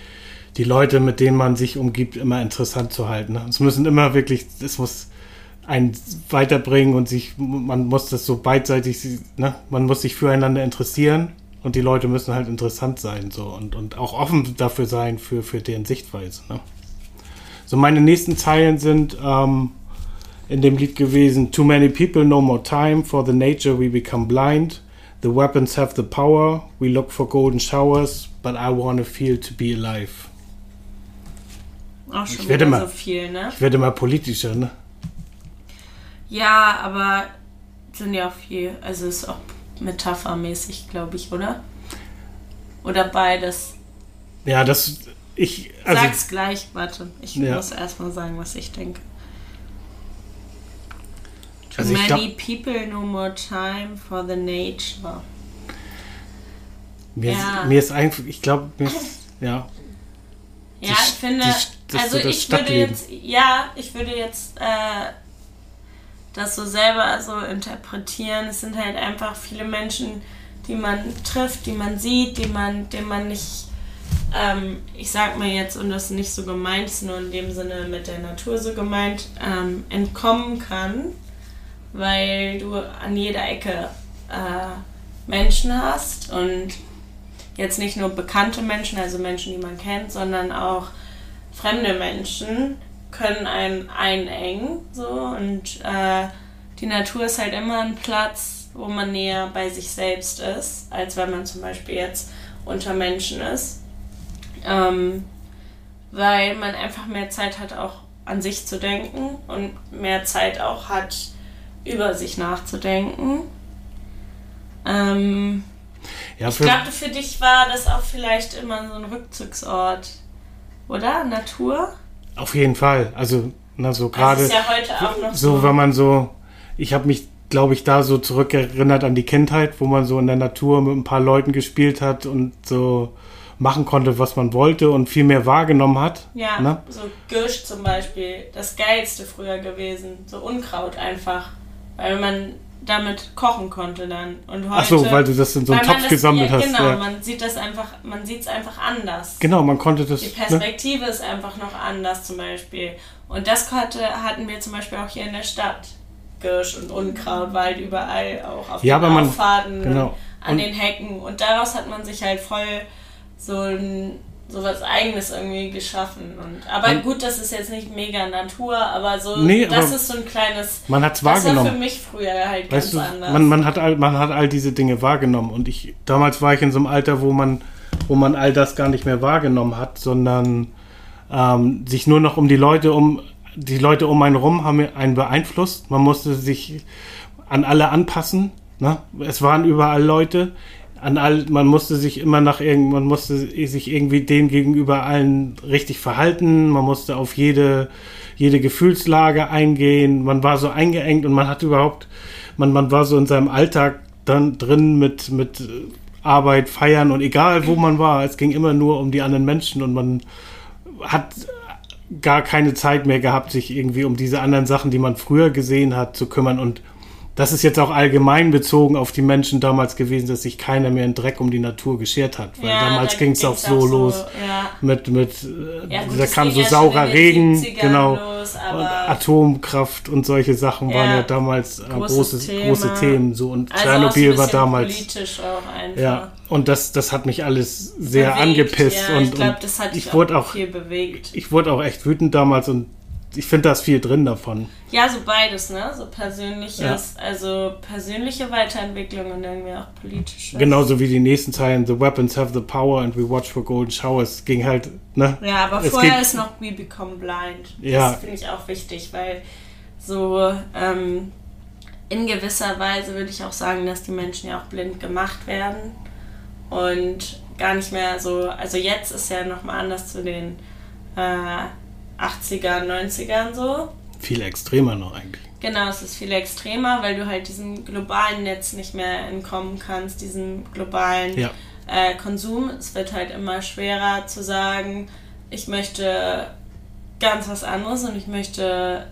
die Leute, mit denen man sich umgibt, immer interessant zu halten. Ne? Es müssen immer wirklich, es muss einen weiterbringen und sich, man muss das so beidseitig, ne? Man muss sich füreinander interessieren und die Leute müssen halt interessant sein so und, und auch offen dafür sein, für, für deren Sichtweise. Ne? So, meine nächsten Zeilen sind... Ähm, in dem Lied gewesen, Too many people, no more time, for the nature we become blind, the weapons have the power, we look for golden showers, but I wanna feel to be alive. Auch schon wieder mal, so viel, ne? Ich werde mal politischer, ne? Ja, aber sind ja auch viel, also ist auch metaphermäßig, glaube ich, oder? Oder beides? Ja, das Ich, also, sag's gleich, warte. Ich ja. muss erstmal sagen, was ich denke. Too also many glaub, people, no more time for the nature. Mir, ja. ist, mir ist einfach, ich glaube, mir ist, ja. Ja, die, ich finde, die, also so ich würde jetzt, ja, ich würde jetzt äh, das so selber so interpretieren. Es sind halt einfach viele Menschen, die man trifft, die man sieht, die man, denen man nicht. Ähm, ich sag mal jetzt, und das ist nicht so gemeint, ist nur in dem Sinne mit der Natur so gemeint, ähm, entkommen kann, weil du an jeder Ecke äh, Menschen hast und jetzt nicht nur bekannte Menschen, also Menschen, die man kennt, sondern auch fremde Menschen können einen einengen, so, und äh, die Natur ist halt immer ein Platz, wo man näher bei sich selbst ist, als wenn man zum Beispiel jetzt unter Menschen ist. Ähm, weil man einfach mehr Zeit hat, auch an sich zu denken und mehr Zeit auch hat, über sich nachzudenken. Ähm, ja, ich glaube, für dich war das auch vielleicht immer so ein Rückzugsort, oder? Natur? Auf jeden Fall. Also, na, so gerade. Das ist ja heute auch noch so. So, wenn man so, ich habe mich, glaube ich, da so zurückerinnert an die Kindheit, wo man so in der Natur mit ein paar Leuten gespielt hat und so machen konnte, was man wollte und viel mehr wahrgenommen hat. Ja, ne? So Girsch zum Beispiel, das Geilste früher gewesen, so Unkraut einfach, weil man damit kochen konnte dann. Und heute, ach so, weil du das in so einem Topf das, gesammelt ja, hast. Genau, ja. Man sieht das einfach, man sieht es einfach anders. Genau, man konnte das. Die Perspektive, ne? Ist einfach noch anders zum Beispiel. Und das hatte, hatten wir zum Beispiel auch hier in der Stadt. Girsch und Unkraut, Wald überall, auch auf ja, den man, Auffahrten, genau. An und den Hecken. Und daraus hat man sich halt voll so ein, so was Eigenes irgendwie geschaffen. Und, aber man, gut, das ist jetzt nicht mega Natur, aber so, nee, das aber ist so ein kleines. Man hat's wahrgenommen. Das war für mich früher halt weißt ganz du, anders. Man, man, hat all, man hat all diese Dinge wahrgenommen. Und ich, damals war ich in so einem Alter, wo man, wo man all das gar nicht mehr wahrgenommen hat, sondern ähm, sich nur noch um die Leute um. Die Leute um einen rum haben einen beeinflusst. Man musste sich an alle anpassen. Ne? Es waren überall Leute. An all, man musste sich immer nach irgend, man musste sich irgendwie denen gegenüber allen richtig verhalten. Man musste auf jede, jede Gefühlslage eingehen. Man war so eingeengt und man hat überhaupt, man, man war so in seinem Alltag dann drin mit, mit Arbeit, Feiern und egal wo man war. Es ging immer nur um die anderen Menschen und man hat gar keine Zeit mehr gehabt, sich irgendwie um diese anderen Sachen, die man früher gesehen hat, zu kümmern. Und das ist jetzt auch allgemein bezogen auf die Menschen damals gewesen, dass sich keiner mehr einen Dreck um die Natur geschert hat. Weil ja, damals ging es auch so los. Ja. Mit, mit, ja, gut, da kam so ja saurer Regen, genau. Los, und Atomkraft und solche Sachen ja, waren ja damals großes, Thema. große Themen. So. Und also Tschernobyl war damals. Politisch auch einfach. Ja. Und das, das hat mich alles sehr bewegt, angepisst. Ja, und ich glaube, das hat mich auch, auch viel bewegt. Ich wurde auch echt wütend damals und ich finde, da ist viel drin davon. Ja, so beides, ne? So persönliches, ja. Also persönliche Weiterentwicklung und irgendwie auch politische. Genauso wie die nächsten Zeilen, The Weapons have the power and we watch for golden showers. Ging halt, ne? Ja, aber es vorher ist noch We Become Blind. Ja. Das finde ich auch wichtig, weil so ähm, in gewisser Weise würde ich auch sagen, dass die Menschen ja auch blind gemacht werden und gar nicht mehr so, also jetzt ist ja nochmal anders zu den äh, achtzigern, neunzigern so. Viel extremer noch eigentlich. Genau, es ist viel extremer, weil du halt diesem globalen Netz nicht mehr entkommen kannst, diesem globalen ja. äh, Konsum. Es wird halt immer schwerer zu sagen, ich möchte ganz was anderes und ich möchte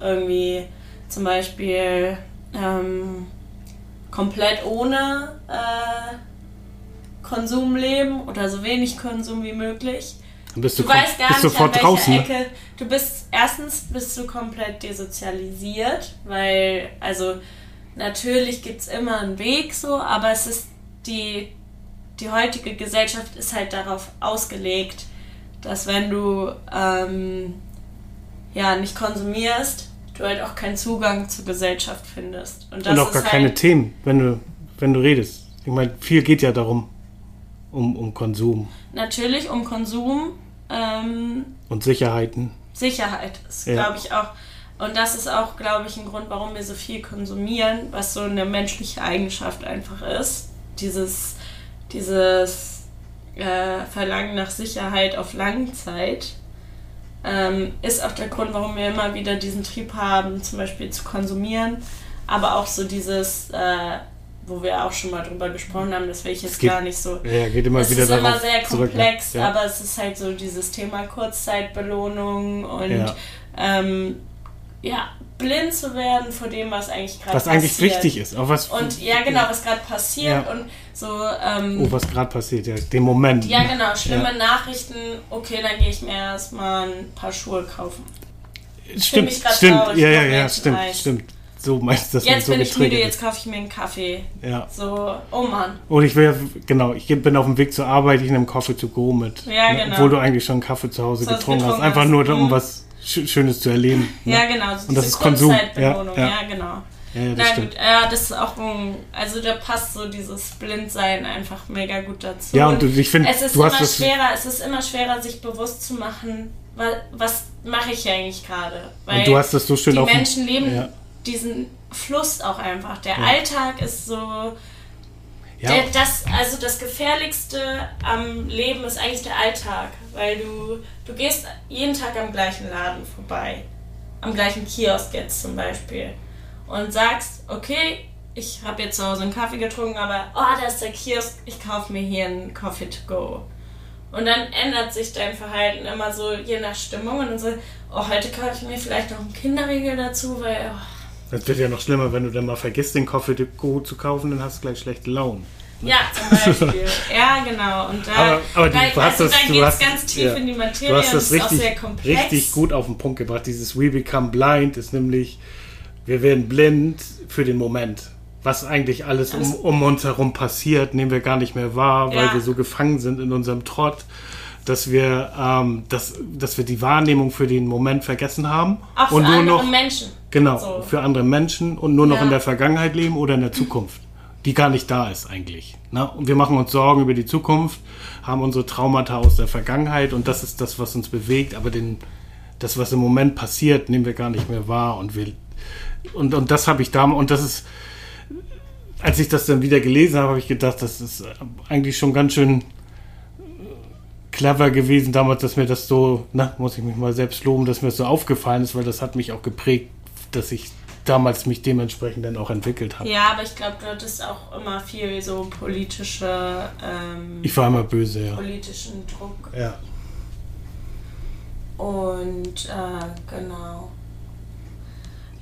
irgendwie zum Beispiel ähm, komplett ohne äh, Konsum leben oder so wenig Konsum wie möglich. Bist du, du weißt gar bist nicht, sofort an draußen, Ecke. Ne? Du bist, erstens bist du komplett desozialisiert, weil, also, natürlich gibt es immer einen Weg so, aber es ist, die, die heutige Gesellschaft ist halt darauf ausgelegt, dass wenn du, ähm, ja, nicht konsumierst, du halt auch keinen Zugang zur Gesellschaft findest. Und, das Und auch ist gar halt, keine Themen, wenn du, wenn du redest. Ich meine, viel geht ja darum, um, um Konsum. Natürlich, um Konsum. Ähm, und Sicherheiten. Sicherheit ist, ja. glaube ich, auch. Und das ist auch, glaube ich, ein Grund, warum wir so viel konsumieren, was so eine menschliche Eigenschaft einfach ist. Dieses, dieses äh, Verlangen nach Sicherheit auf Langzeit, ähm, ist auch der Grund, warum wir immer wieder diesen Trieb haben, zum Beispiel zu konsumieren, aber auch so dieses, äh, wo wir auch schon mal drüber gesprochen haben, das will ich jetzt geht, gar nicht so... Ja, geht immer es wieder ist immer sehr komplex, zurück, ne? Ja. Aber es ist halt so dieses Thema Kurzzeitbelohnung und ja, ähm, ja blind zu werden vor dem, was eigentlich gerade passiert. Was eigentlich wichtig ist. Auch was und ja, genau, was gerade passiert. Ja. Und so, ähm, oh, was gerade passiert, ja, den Moment. Ja, genau, schlimme ja. Nachrichten, okay, dann gehe ich mir erstmal ein paar Schuhe kaufen. Stimmt, ich stimmt, traurig, ja, ja, ja, stimmt, weiß. stimmt. So meinst du das? Jetzt so bin ich müde, ist. Jetzt kaufe ich mir einen Kaffee. Ja. So, oh Mann. Und ich will, genau, ich bin auf dem Weg zur Arbeit, ich nehme Kaffee to go mit. Ja, genau. Obwohl du eigentlich schon einen Kaffee zu Hause so, getrunken, getrunken hast. Einfach hast. nur, um was Schönes zu erleben. Ne? Ja, genau. So und das ist Konsum. Ja, ja. ja, genau. Ja, ja, das Na, stimmt. Gut, ja, das ist auch ein, also da passt so dieses Blindsein einfach mega gut dazu. Ja, und, und ich finde, es ist du immer hast schwerer, es ist immer schwerer, sich bewusst zu machen, was, was mache ich eigentlich gerade? Weil und du hast das so schön die auf Menschen leben. Ja. Diesen Fluss auch einfach. Der ja. Alltag ist so... Ja. Der, das, also das Gefährlichste am Leben ist eigentlich der Alltag, weil du, du gehst jeden Tag am gleichen Laden vorbei, am gleichen Kiosk jetzt zum Beispiel und sagst, okay, ich habe jetzt zu Hause einen Kaffee getrunken, aber oh, da ist der Kiosk, ich kaufe mir hier einen Coffee to go. Und dann ändert sich dein Verhalten immer so je nach Stimmung und dann so, oh, heute kaufe ich mir vielleicht noch einen Kinderriegel dazu, weil... Oh, das wird ja noch schlimmer, wenn du dann mal vergisst, den Coffee to go zu kaufen, dann hast du gleich schlechte Laune. Ne? Ja, zum Beispiel. Ja, genau. Und da, aber, aber da, du hast also, das, da geht es ganz tief ja, in die Materie und das ist auch sehr komplex. Richtig gut auf den Punkt gebracht. Dieses We Become Blind ist nämlich, wir werden blind für den Moment. Was eigentlich alles um, um uns herum passiert, nehmen wir gar nicht mehr wahr, weil ja. wir so gefangen sind in unserem Trott, dass wir, ähm, dass, dass wir die Wahrnehmung für den Moment vergessen haben. Auch und für nur andere noch, Menschen. Genau, so. für andere Menschen und nur noch ja. in der Vergangenheit leben oder in der Zukunft, die gar nicht da ist eigentlich. Ne? Und wir machen uns Sorgen über die Zukunft, haben unsere Traumata aus der Vergangenheit und das ist das, was uns bewegt, aber den, das, was im Moment passiert, nehmen wir gar nicht mehr wahr. Und, wir, und, und das habe ich damals, und das ist, als ich das dann wieder gelesen habe, habe ich gedacht, das ist eigentlich schon ganz schön clever gewesen damals, dass mir das so, na, muss ich mich mal selbst loben, dass mir das so aufgefallen ist, weil das hat mich auch geprägt, dass ich damals mich dementsprechend dann auch entwickelt habe. Ja, aber ich glaube, du hattest auch immer viel so politische... Ähm, ich war immer böse, ja. ...politischen Druck. Ja. Und, äh, genau.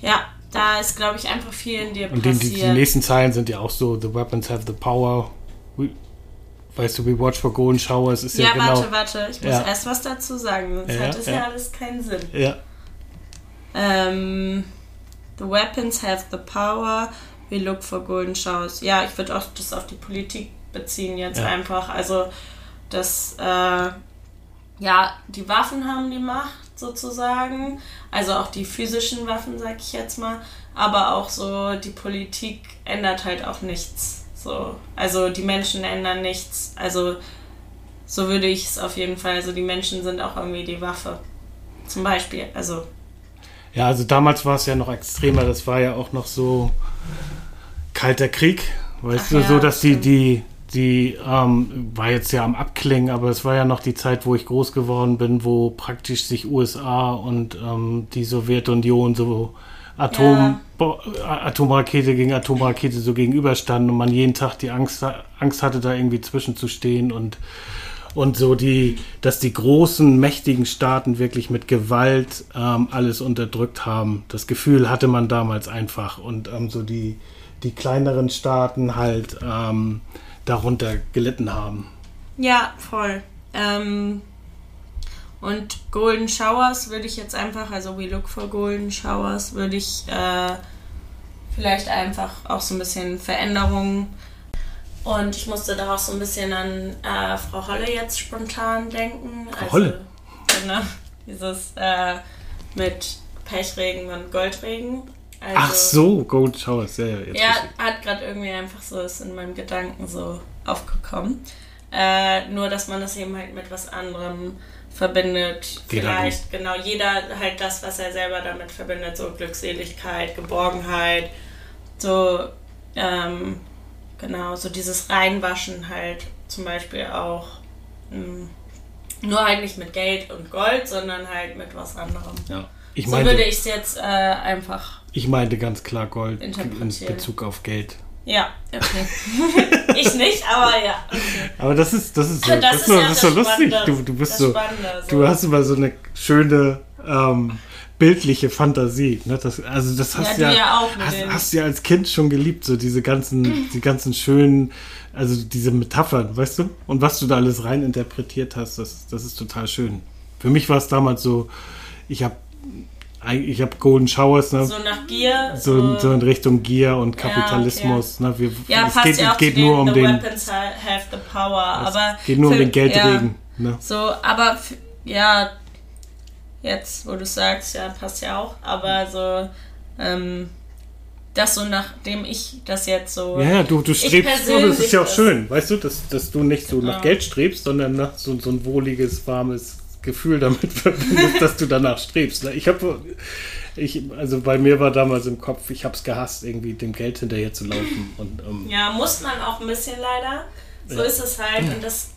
Ja, da ist, glaube ich, einfach viel in dir und passiert. Und die, die nächsten Zeilen sind ja auch so, the weapons have the power, we, weißt du, we watch for golden showers, ist ja, ja genau... Ja, warte, warte, ich muss ja. erst was dazu sagen, sonst ja, hat es ja. ja alles keinen Sinn. Ja. Ähm... The weapons have the power, we look for golden showers. Ja, ich würde auch das auf die Politik beziehen jetzt ja. einfach. Also, dass, äh, ja, die Waffen haben die Macht sozusagen. Also auch die physischen Waffen, sag ich jetzt mal. Aber auch so, die Politik ändert halt auch nichts. So, also die Menschen ändern nichts. Also, so würde ich es auf jeden Fall. Also die Menschen sind auch irgendwie die Waffe. Zum Beispiel, also... Ja, also damals war es ja noch extremer, das war ja auch noch so Kalter Krieg, weißt Ach du, ja, so dass die, die, die ähm, war jetzt ja am Abklingen, aber es war ja noch die Zeit, wo ich groß geworden bin, wo praktisch sich U S A und ähm, die Sowjetunion so Atom, ja. Atomrakete gegen Atomrakete so gegenüberstanden und man jeden Tag die Angst, Angst hatte, da irgendwie zwischenzustehen und Und so die, dass die großen, mächtigen Staaten wirklich mit Gewalt ähm, alles unterdrückt haben. Das Gefühl hatte man damals einfach. Und ähm, so die, die kleineren Staaten halt ähm, darunter gelitten haben. Ja, voll. Ähm, und Golden Showers würde ich jetzt einfach, also we look for Golden Showers, würde ich äh, vielleicht einfach auch so ein bisschen Veränderungen. Und ich musste da auch so ein bisschen an äh, Frau Holle jetzt spontan denken. Frau also, Holle? Genau. Dieses äh, mit Pechregen und Goldregen. Also, ach so, Gold Showers. Ja, ja, jetzt ja hat gerade irgendwie einfach so, ist in meinem Gedanken so aufgekommen. Äh, nur, dass man das eben halt mit was anderem verbindet. Jeder Vielleicht, genau, jeder halt das, was er selber damit verbindet. So Glückseligkeit, Geborgenheit, so, ähm, genau, so dieses Reinwaschen halt zum Beispiel auch. Mhm. Nur halt nicht mit Geld und Gold, sondern halt mit was anderem. Ja. Ich so meinte, würde ich es jetzt äh, einfach. Ich meinte ganz klar Gold in Bezug auf Geld. Ja, okay. Ich nicht, aber ja. Okay. Aber das ist, das ist so, das, das ist nur, ja das so lustig. Du, du bist so, so. Du hast immer so eine schöne ähm, bildliche Fantasie. Ne? Das, also das hast ja, du ja, auch hast, hast ja als Kind schon geliebt, so diese ganzen, mhm. die ganzen schönen, also diese Metaphern, weißt du? Und was du da alles rein interpretiert hast, das, das ist total schön. Für mich war es damals so, ich habe Ich habe Golden Showers, ne? So nach Gier. So, so in Richtung Gier und Kapitalismus. Ja, okay. ne? Wir, ja es passt geht, ja auch geht zu nur den, um the den... Weapons have the power. Aber geht nur für, um den Geldregen. Ja, ne? So, aber für, ja, jetzt, wo du sagst, ja, passt ja auch. Aber so, ähm, das so nachdem ich das jetzt so... Ja, ja du, du strebst nur, das ist ja auch schön, weißt du, dass, dass du nicht so genau. nach Geld strebst, sondern nach so, so ein wohliges, warmes... Gefühl damit verbindest, dass du danach strebst. Ich habe, ich, also bei mir war damals im Kopf, ich habe es gehasst, irgendwie dem Geld hinterher zu laufen. Und, um ja, muss man auch ein bisschen leider. So ja. ist es halt. Und das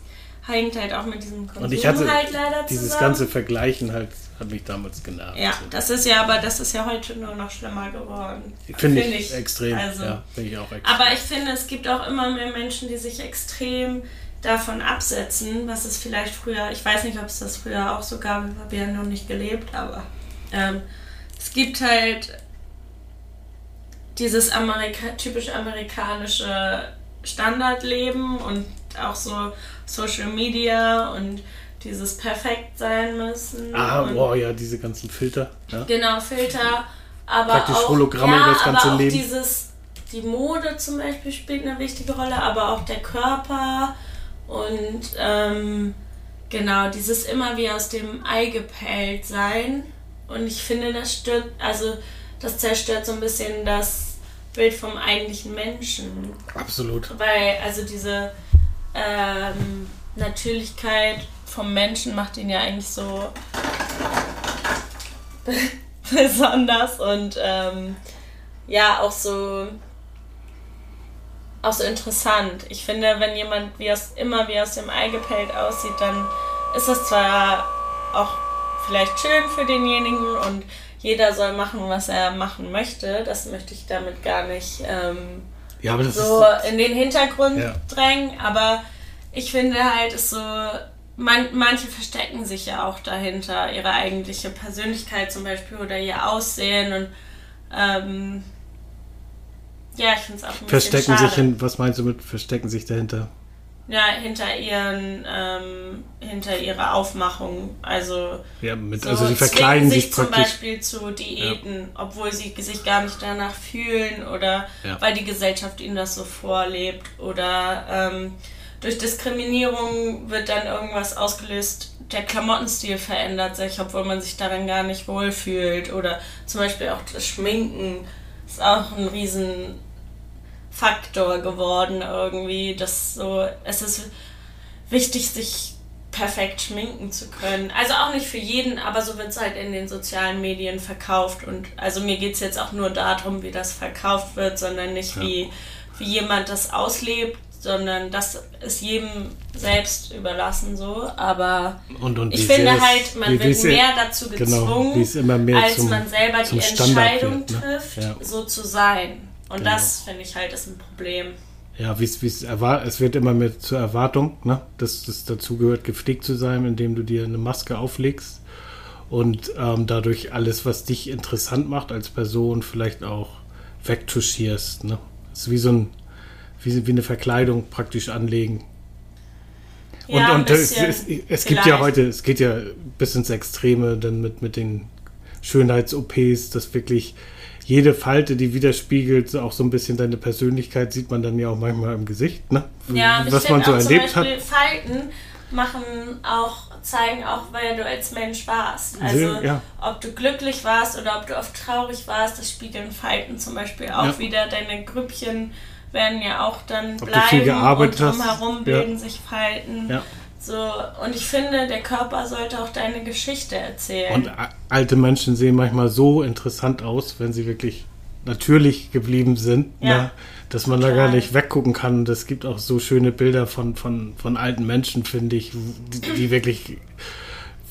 hängt halt auch mit diesem Konsum und ich hatte halt leider dieses zusammen. ganze Vergleichen halt hat mich damals genervt. Ja, das ist ja, aber das ist ja heute nur noch schlimmer geworden. Finde find ich, ich extrem. Also, ja, finde ich auch extrem. Aber ich finde, es gibt auch immer mehr Menschen, die sich extrem davon absetzen, was es vielleicht früher, ich weiß nicht, ob es das früher auch so gab, ich habe ja noch nicht gelebt, aber ähm, es gibt halt dieses Amerika- typisch amerikanische Standardleben und auch so Social Media und dieses perfekt sein müssen. Ah, wow, ja, diese ganzen Filter. Ja. Genau, Filter, aber praktisch auch, Hologramme ja, das ganze aber auch Leben. Dieses, die Mode zum Beispiel spielt eine wichtige Rolle, aber auch der Körper. Und ähm, genau, dieses immer wie aus dem Ei gepellt sein. Und ich finde, das stört, also das zerstört so ein bisschen das Bild vom eigentlichen Menschen. Absolut. Weil, also diese ähm, Natürlichkeit vom Menschen macht ihn ja eigentlich so besonders und ähm, ja, auch so. Auch so interessant. Ich finde, wenn jemand wie aus, immer wie aus dem Ei gepellt aussieht, dann ist das zwar auch vielleicht schön für denjenigen und jeder soll machen, was er machen möchte. Das möchte ich damit gar nicht ähm, ja, aber das so ist, in den Hintergrund ja. drängen. Aber ich finde halt, ist so man, manche verstecken sich ja auch dahinter, ihre eigentliche Persönlichkeit zum Beispiel oder ihr Aussehen und ähm, ja, ich finde es auch ein verstecken bisschen schade. Sich hin, was meinst du mit verstecken sich dahinter? Ja, hinter ihren, ähm, hinter ihrer Aufmachung. Also, ja, mit, so also sie verkleiden sich, sich praktisch. Zum Beispiel zu Diäten, ja. obwohl sie sich gar nicht danach fühlen oder ja. weil die Gesellschaft ihnen das so vorlebt oder ähm, durch Diskriminierung wird dann irgendwas ausgelöst. Der Klamottenstil verändert sich, obwohl man sich daran gar nicht wohlfühlt oder zum Beispiel auch das Schminken. Ist auch ein riesen Faktor geworden irgendwie, dass so, es ist wichtig, sich perfekt schminken zu können. Also auch nicht für jeden, aber so wird es halt in den sozialen Medien verkauft und also mir geht es jetzt auch nur darum, wie das verkauft wird, sondern nicht ja. wie, wie jemand das auslebt, sondern das ist jedem selbst überlassen so, aber und, und ich finde ist, halt, man wird mehr dazu gezwungen, genau, mehr als zum, man selber die Entscheidung wird, ne? trifft, ja. so zu sein. Und genau. das, finde ich halt, ist ein Problem. Ja, wie's, wie's erwart- es wird immer mehr zur Erwartung, ne? dass es dazu gehört, gepflegt zu sein, indem du dir eine Maske auflegst und ähm, dadurch alles, was dich interessant macht als Person, vielleicht auch wegtuschierst. Ne? Das ist wie so ein Wie, wie eine Verkleidung praktisch anlegen. Ja, und und es, es, es gibt ja heute, es geht ja bis ins Extreme dann mit, mit den Schönheits-O Ps, dass wirklich jede Falte, die widerspiegelt, auch so ein bisschen deine Persönlichkeit, sieht man dann ja auch manchmal im Gesicht, ne? Ja, was man so erlebt hat. Falten machen auch, zeigen auch, wer du als Mensch warst. Also ja. ob du glücklich warst oder ob du oft traurig warst, das spiegeln Falten zum Beispiel auch ja. wieder deine Grüppchen. Werden ja auch dann bleiben und drumherum bilden ja. sich Falten. Ja. So, und ich finde, der Körper sollte auch deine Geschichte erzählen. Und alte Menschen sehen manchmal so interessant aus, wenn sie wirklich natürlich geblieben sind, ja, ne? Dass man total da gar nicht weggucken kann. Und es gibt auch so schöne Bilder von, von, von alten Menschen, finde ich, die, die wirklich,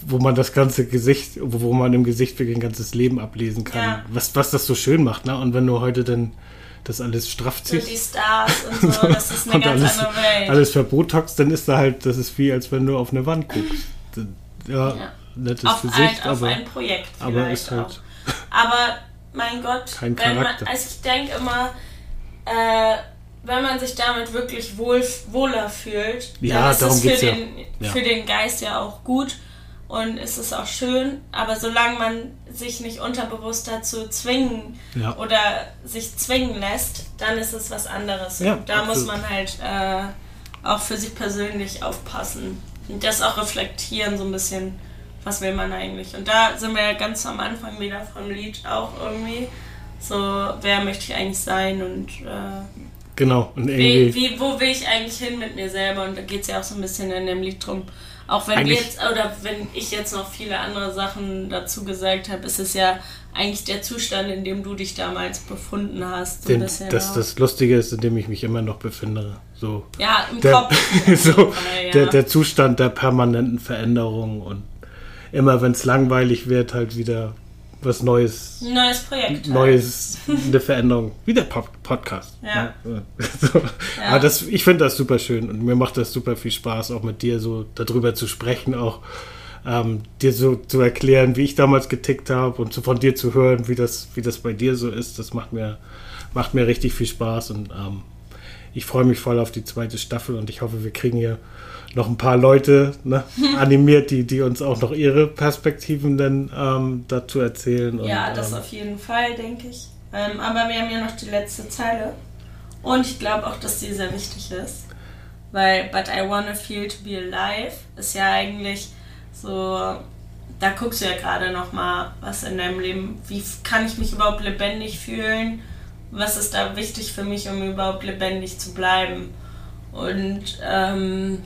wo man das ganze Gesicht, wo man im Gesicht wirklich ein ganzes Leben ablesen kann, ja, was, was das so schön macht. Ne? Und wenn du heute dann das alles strafft sich. Und die Stars und so, das ist eine und ganz alles, andere Welt. Alles verbotoxt, dann ist da halt, das ist wie, als wenn du auf eine Wand guckst. Ja, ja, nettes auf Gesicht, ein, aber... Auf ein Projekt aber ist halt auch. Aber, mein Gott, kein wenn Charakter. Man, also ich denke immer, äh, wenn man sich damit wirklich wohl, wohler fühlt, ja, dann ist darum es für, geht's den, ja. für den Geist ja auch gut und ist es auch schön, aber solange man sich nicht unterbewusst dazu zwingen ja. oder sich zwingen lässt, dann ist es was anderes. Ja, da absolut. Muss man halt äh, auch für sich persönlich aufpassen und das auch reflektieren so ein bisschen. Was will man eigentlich? Und da sind wir ja ganz am Anfang wieder vom Lied auch irgendwie. So, wer möchte ich eigentlich sein und äh, genau. Und irgendwie. Wie, wie, wo will ich eigentlich hin mit mir selber? Und da geht es ja auch so ein bisschen in dem Lied drum. Auch wenn eigentlich, wir jetzt, oder wenn ich jetzt noch viele andere Sachen dazu gesagt habe, ist es ja eigentlich der Zustand, in dem du dich damals befunden hast. So dem, das, das Lustige ist, in dem ich mich immer noch befinde. So. Ja, im der, Kopf. so, ja. der, der Zustand der permanenten Veränderung und immer wenn es langweilig wird, halt wieder was Neues. Ein neues Projekt. Neues, halt. Eine Veränderung. Wie der Pop- Podcast. Ja. Ne? So. Ja. Aber das, ich finde das super schön und mir macht das super viel Spaß, auch mit dir so darüber zu sprechen, auch ähm, dir so zu erklären, wie ich damals getickt habe und so von dir zu hören, wie das, wie das bei dir so ist. Das macht mir, macht mir richtig viel Spaß und ähm, ich freue mich voll auf die zweite Staffel und ich hoffe, wir kriegen hier noch ein paar Leute ne, animiert, die, die uns auch noch ihre Perspektiven dann ähm, dazu erzählen. Und, ja, das ähm, auf jeden Fall, denke ich. Ähm, aber wir haben ja noch die letzte Zeile. Und ich glaube auch, dass die sehr wichtig ist. Weil But I Wanna Feel To Be Alive ist ja eigentlich so, da guckst du ja gerade nochmal, was in deinem Leben, wie kann ich mich überhaupt lebendig fühlen? Was ist da wichtig für mich, um überhaupt lebendig zu bleiben? Und ähm,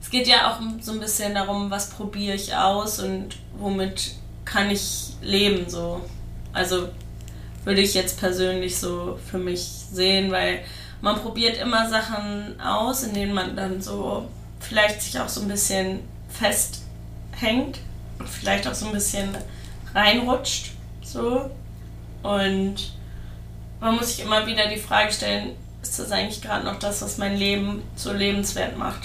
es geht ja auch so ein bisschen darum, was probiere ich aus und womit kann ich leben, so. Also würde ich jetzt persönlich so für mich sehen, weil man probiert immer Sachen aus, in denen man dann so vielleicht sich auch so ein bisschen festhängt, vielleicht auch so ein bisschen reinrutscht, so. Und man muss sich immer wieder die Frage stellen, ist das eigentlich gerade noch das, was mein Leben so lebenswert macht?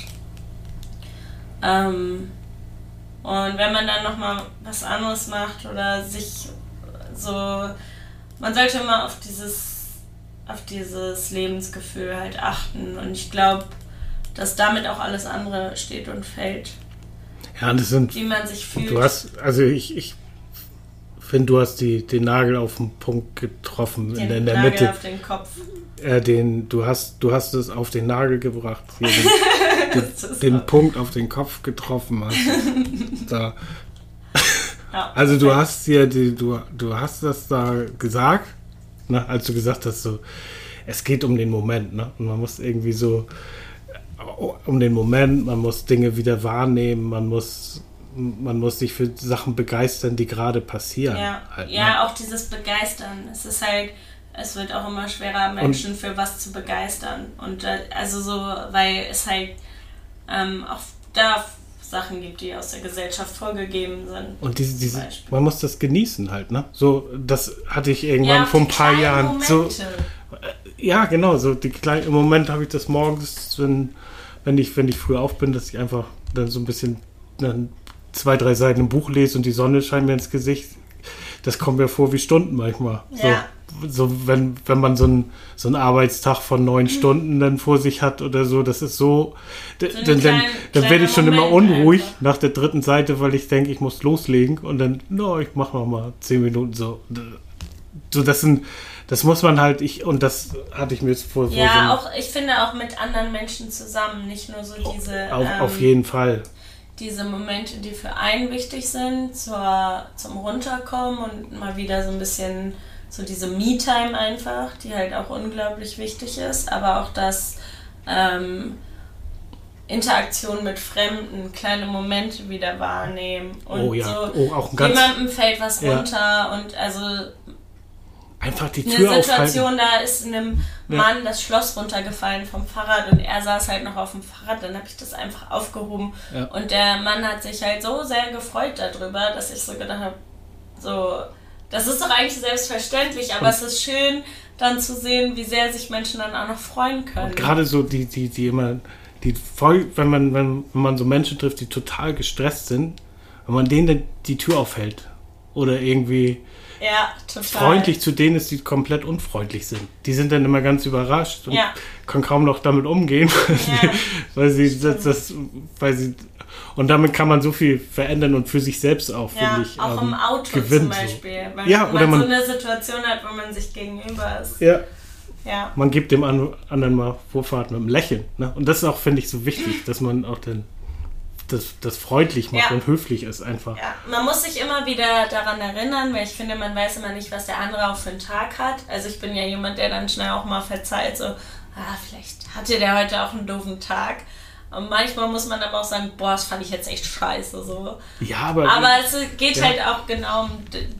Ähm, und wenn man dann nochmal was anderes macht oder sich so, man sollte immer auf dieses, auf dieses Lebensgefühl halt achten und ich glaube, dass damit auch alles andere steht und fällt. Ja, das sind, wie man sich fühlt. Du hast, also ich, ich finde, du hast die, den Nagel auf den Punkt getroffen, den in der, in der Nagel Mitte. Auf den Kopf. Äh, den, du hast, du hast es auf den Nagel gebracht. Hier, den, den Punkt auf den Kopf getroffen hast. Da. Ja, also du hast hier, die, du, du hast das da gesagt, ne, als du gesagt hast, so, es geht um den Moment, ne? Und man muss irgendwie so um den Moment, man muss Dinge wieder wahrnehmen, man muss, man muss sich für Sachen begeistern, die gerade passieren. Ja, halt, ne? Ja, auch dieses Begeistern. Es ist halt, es wird auch immer schwerer, Menschen und für was zu begeistern. Und also so, weil es halt ähm, auch da Sachen gibt, die aus der Gesellschaft vorgegeben sind. Und diese, diese man muss das genießen halt, ne? So, das hatte ich irgendwann ja, vor ein paar Jahren. Momente. So, äh, ja, genau. So die kleinen, im Moment habe ich das morgens, wenn, wenn ich, wenn ich früh auf bin, dass ich einfach dann so ein bisschen dann zwei, drei Seiten im Buch lese und die Sonne scheint mir ins Gesicht. Das kommt mir vor wie Stunden manchmal. Ja. So. So, wenn, wenn man so einen so einen Arbeitstag von neun Stunden dann vor sich hat oder so, das ist so, d- so dann, kleine, dann, dann werde ich schon Moment immer unruhig einfach nach der dritten Seite, weil ich denke, ich muss loslegen und dann, no, ich mache noch mal zehn Minuten so. So, das sind, das muss man halt, ich, und das hatte ich mir jetzt vor. Ja, vor so auch, ich finde auch mit anderen Menschen zusammen, nicht nur so diese. Auf, ähm, auf jeden Fall. Diese Momente, die für einen wichtig sind, zwar zum Runterkommen und mal wieder so ein bisschen. So diese Me-Time einfach, die halt auch unglaublich wichtig ist, aber auch das ähm, Interaktion mit Fremden, kleine Momente wieder wahrnehmen und oh ja. so oh, auch ein ganz jemandem fällt was runter ja. und also einfach die Tür aufhalten. Eine Situation, da ist einem ja. Mann das Schloss runtergefallen vom Fahrrad und er saß halt noch auf dem Fahrrad, dann habe ich das einfach aufgehoben. Ja. Und der Mann hat sich halt so sehr gefreut darüber, dass ich so gedacht habe, so, das ist doch eigentlich selbstverständlich, aber und es ist schön, dann zu sehen, wie sehr sich Menschen dann auch noch freuen können. Und gerade so die, die, die immer, die voll, wenn man, wenn man so Menschen trifft, die total gestresst sind, wenn man denen dann die Tür aufhält oder irgendwie ja, total. Freundlich zu denen ist, die komplett unfreundlich sind. Die sind dann immer ganz überrascht und ja. können kaum noch damit umgehen, ja. weil sie das, das, weil sie und damit kann man so viel verändern und für sich selbst auch, ja, finde ich. Auch ähm, im Auto gewinnt, zum Beispiel, so. Weil ja, man, oder man so eine Situation hat, wo man sich gegenüber ist. Ja. Ja. Man gibt dem anderen mal Vorfahrt mit einem Lächeln. Ne? Und das ist auch, finde ich, so wichtig, dass man auch dann das, das freundlich macht ja. und höflich ist einfach. Ja. Man muss sich immer wieder daran erinnern, weil ich finde, man weiß immer nicht, was der andere auch für einen Tag hat. Also ich bin ja jemand, der dann schnell auch mal verzeiht, so, ah, vielleicht hatte der heute auch einen doofen Tag. Und manchmal muss man aber auch sagen, boah, das fand ich jetzt echt scheiße. So. Ja, aber aber es geht ja. halt auch genau um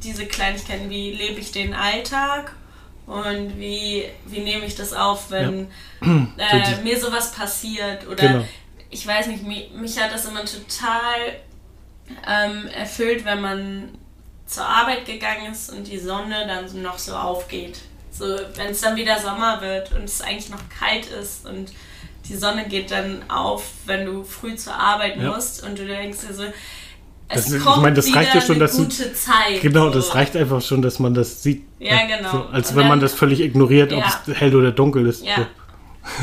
diese Kleinigkeiten, wie lebe ich den Alltag und wie, wie nehme ich das auf, wenn ja. äh, so mir sowas passiert. Oder genau. ich weiß nicht, mich, mich hat das immer total ähm, erfüllt, wenn man zur Arbeit gegangen ist und die Sonne dann noch so aufgeht. So, wenn es dann wieder Sommer wird und es eigentlich noch kalt ist und die Sonne geht dann auf, wenn du früh zur Arbeit ja. musst und du denkst dir so, es das, kommt ich meine, das wieder reicht ja schon, eine dass gute du, Zeit. Genau, so. Das reicht einfach schon, dass man das sieht. Ja, genau. So, als und wenn dann, man das völlig ignoriert, ja. ob es hell oder dunkel ist. Ja.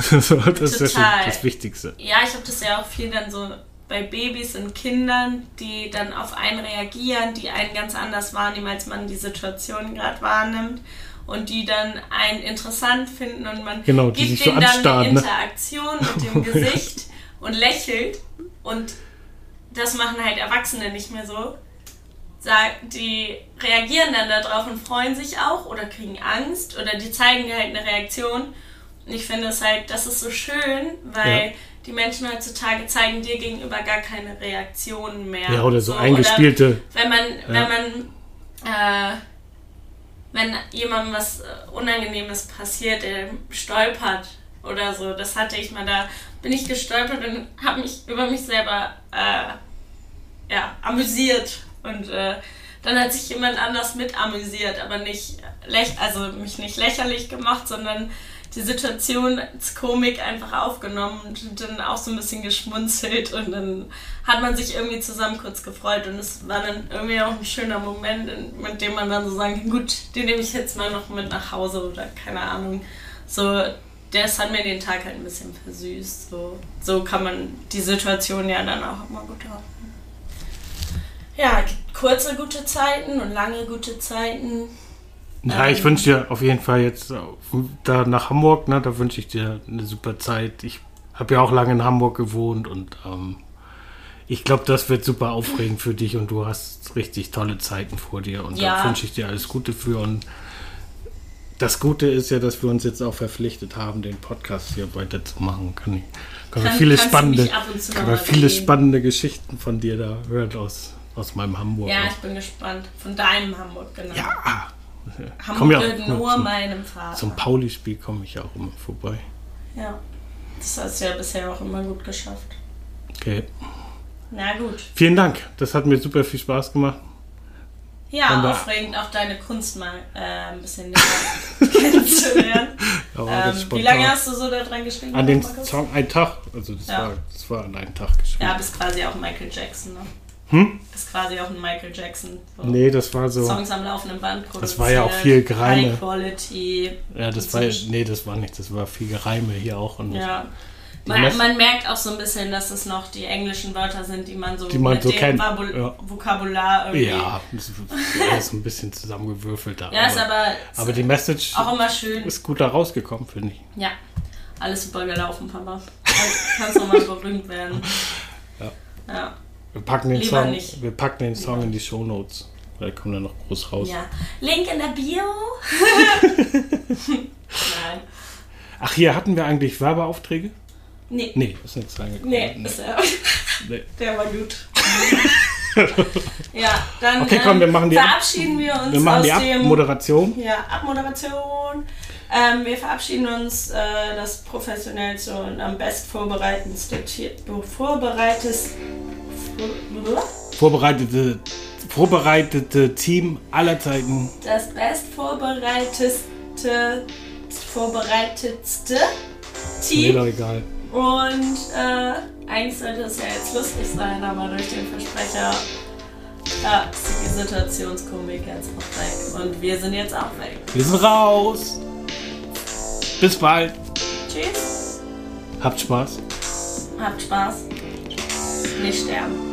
So, das Total. Ist ja schon das Wichtigste. Ja, ich habe das ja auch viel dann so bei Babys und Kindern, die dann auf einen reagieren, die einen ganz anders wahrnehmen, als man die Situation gerade wahrnimmt. Und die dann einen interessant finden und man genau, gibt denen so dann eine Interaktion ne? mit dem Gesicht und lächelt. Und das machen halt Erwachsene nicht mehr so. Die reagieren dann darauf und freuen sich auch oder kriegen Angst oder die zeigen dir halt eine Reaktion. Und ich finde es halt, das ist so schön, weil ja. die Menschen heutzutage zeigen dir gegenüber gar keine Reaktionen mehr. Ja, oder so, so eingespielte. Oder wenn man, ja. wenn man, äh, wenn jemandem was Unangenehmes passiert, der stolpert oder so, das hatte ich mal, da bin ich gestolpert und habe mich über mich selber äh, ja, amüsiert und äh, dann hat sich jemand anders mit amüsiert, aber nicht läch- also mich nicht lächerlich gemacht, sondern die Situation als Komik einfach aufgenommen und dann auch so ein bisschen geschmunzelt und dann hat man sich irgendwie zusammen kurz gefreut und es war dann irgendwie auch ein schöner Moment, mit dem man dann so sagen kann, gut, den nehme ich jetzt mal noch mit nach Hause oder keine Ahnung. So, das hat mir den Tag halt ein bisschen versüßt. So, so kann man die Situation ja dann auch immer gut halten. Ja, kurze gute Zeiten und lange gute Zeiten. Ja, ich wünsche dir auf jeden Fall jetzt da nach Hamburg, ne, da wünsche ich dir eine super Zeit. Ich habe ja auch lange in Hamburg gewohnt und ähm, ich glaube, das wird super aufregend für dich und du hast richtig tolle Zeiten vor dir und ja. da wünsche ich dir alles Gute für. Und das Gute ist ja, dass wir uns jetzt auch verpflichtet haben, den Podcast hier weiterzumachen. Kann ich, kann kann, viele spannende, kann viele spannende Geschichten von dir da hören aus, aus meinem Hamburg. Ja, ich bin gespannt. Von deinem Hamburg, genau. Ja, Hamburg wird ja nur zum, meinem Vater. Zum Pauli-Spiel komme ich ja auch immer vorbei. Ja, das hast du ja bisher auch immer gut geschafft. Okay. Na gut. Vielen Dank, das hat mir super viel Spaß gemacht. Ja, da, aufregend auch deine Kunst mal äh, ein bisschen näher kennenzulernen. Ja, ähm, wie lange hast du so da dran geschrieben? An dem Song ein Tag, also das, ja. war, das war an einem Tag geschrieben. Ja, bist quasi auch Michael Jackson, ne? Hm? Das ist quasi auch ein Michael Jackson. So nee, das war so. Songs am laufenden Band produziert. Das war ja auch viel Gereime. High Quality. Ja, das war. Nee, das war nicht. Das war viel Gereime hier auch. Und ja. Man, Mes- man merkt auch so ein bisschen, dass es noch die englischen Wörter sind, die man so die man mit so dem kennt. Vabul- ja. Vokabular irgendwie. Ja, das ist ein bisschen zusammengewürfelt da. Ja, aber, ist aber. Aber die Message auch immer schön. Ist gut da rausgekommen, finde ich. Ja. Alles super gelaufen, Papa. Kannst nochmal berühmt werden. Ja. Ja. Wir packen den Lieber Song, wir packen den Song in die Shownotes. Da kommt er noch groß raus. Ja. Link in der Bio. Nein. Ach, hier hatten wir eigentlich Werbeaufträge? Nee. Nee, ist nichts reingekommen. Nee, nee. Ist er. Nee. Der war gut. Ja, dann okay, komm, wir machen die verabschieden wir uns wir machen aus die dem... Abmoderation. Ja, Abmoderation. Ähm, wir verabschieden uns, äh, das professionellste und am best vorbereitendste vorbereitetes vorbereitete vorbereitete Team aller Zeiten. Das best vorbereiteste vorbereitetste Team. Mir doch egal. Und äh, eigentlich sollte es ja jetzt lustig sein, aber durch den Versprecher ja, ist die Situationskomik jetzt auch weg. Und wir sind jetzt auch weg. Wir sind raus. Bis bald. Tschüss. Habt Spaß. Habt Spaß. Nicht sterben.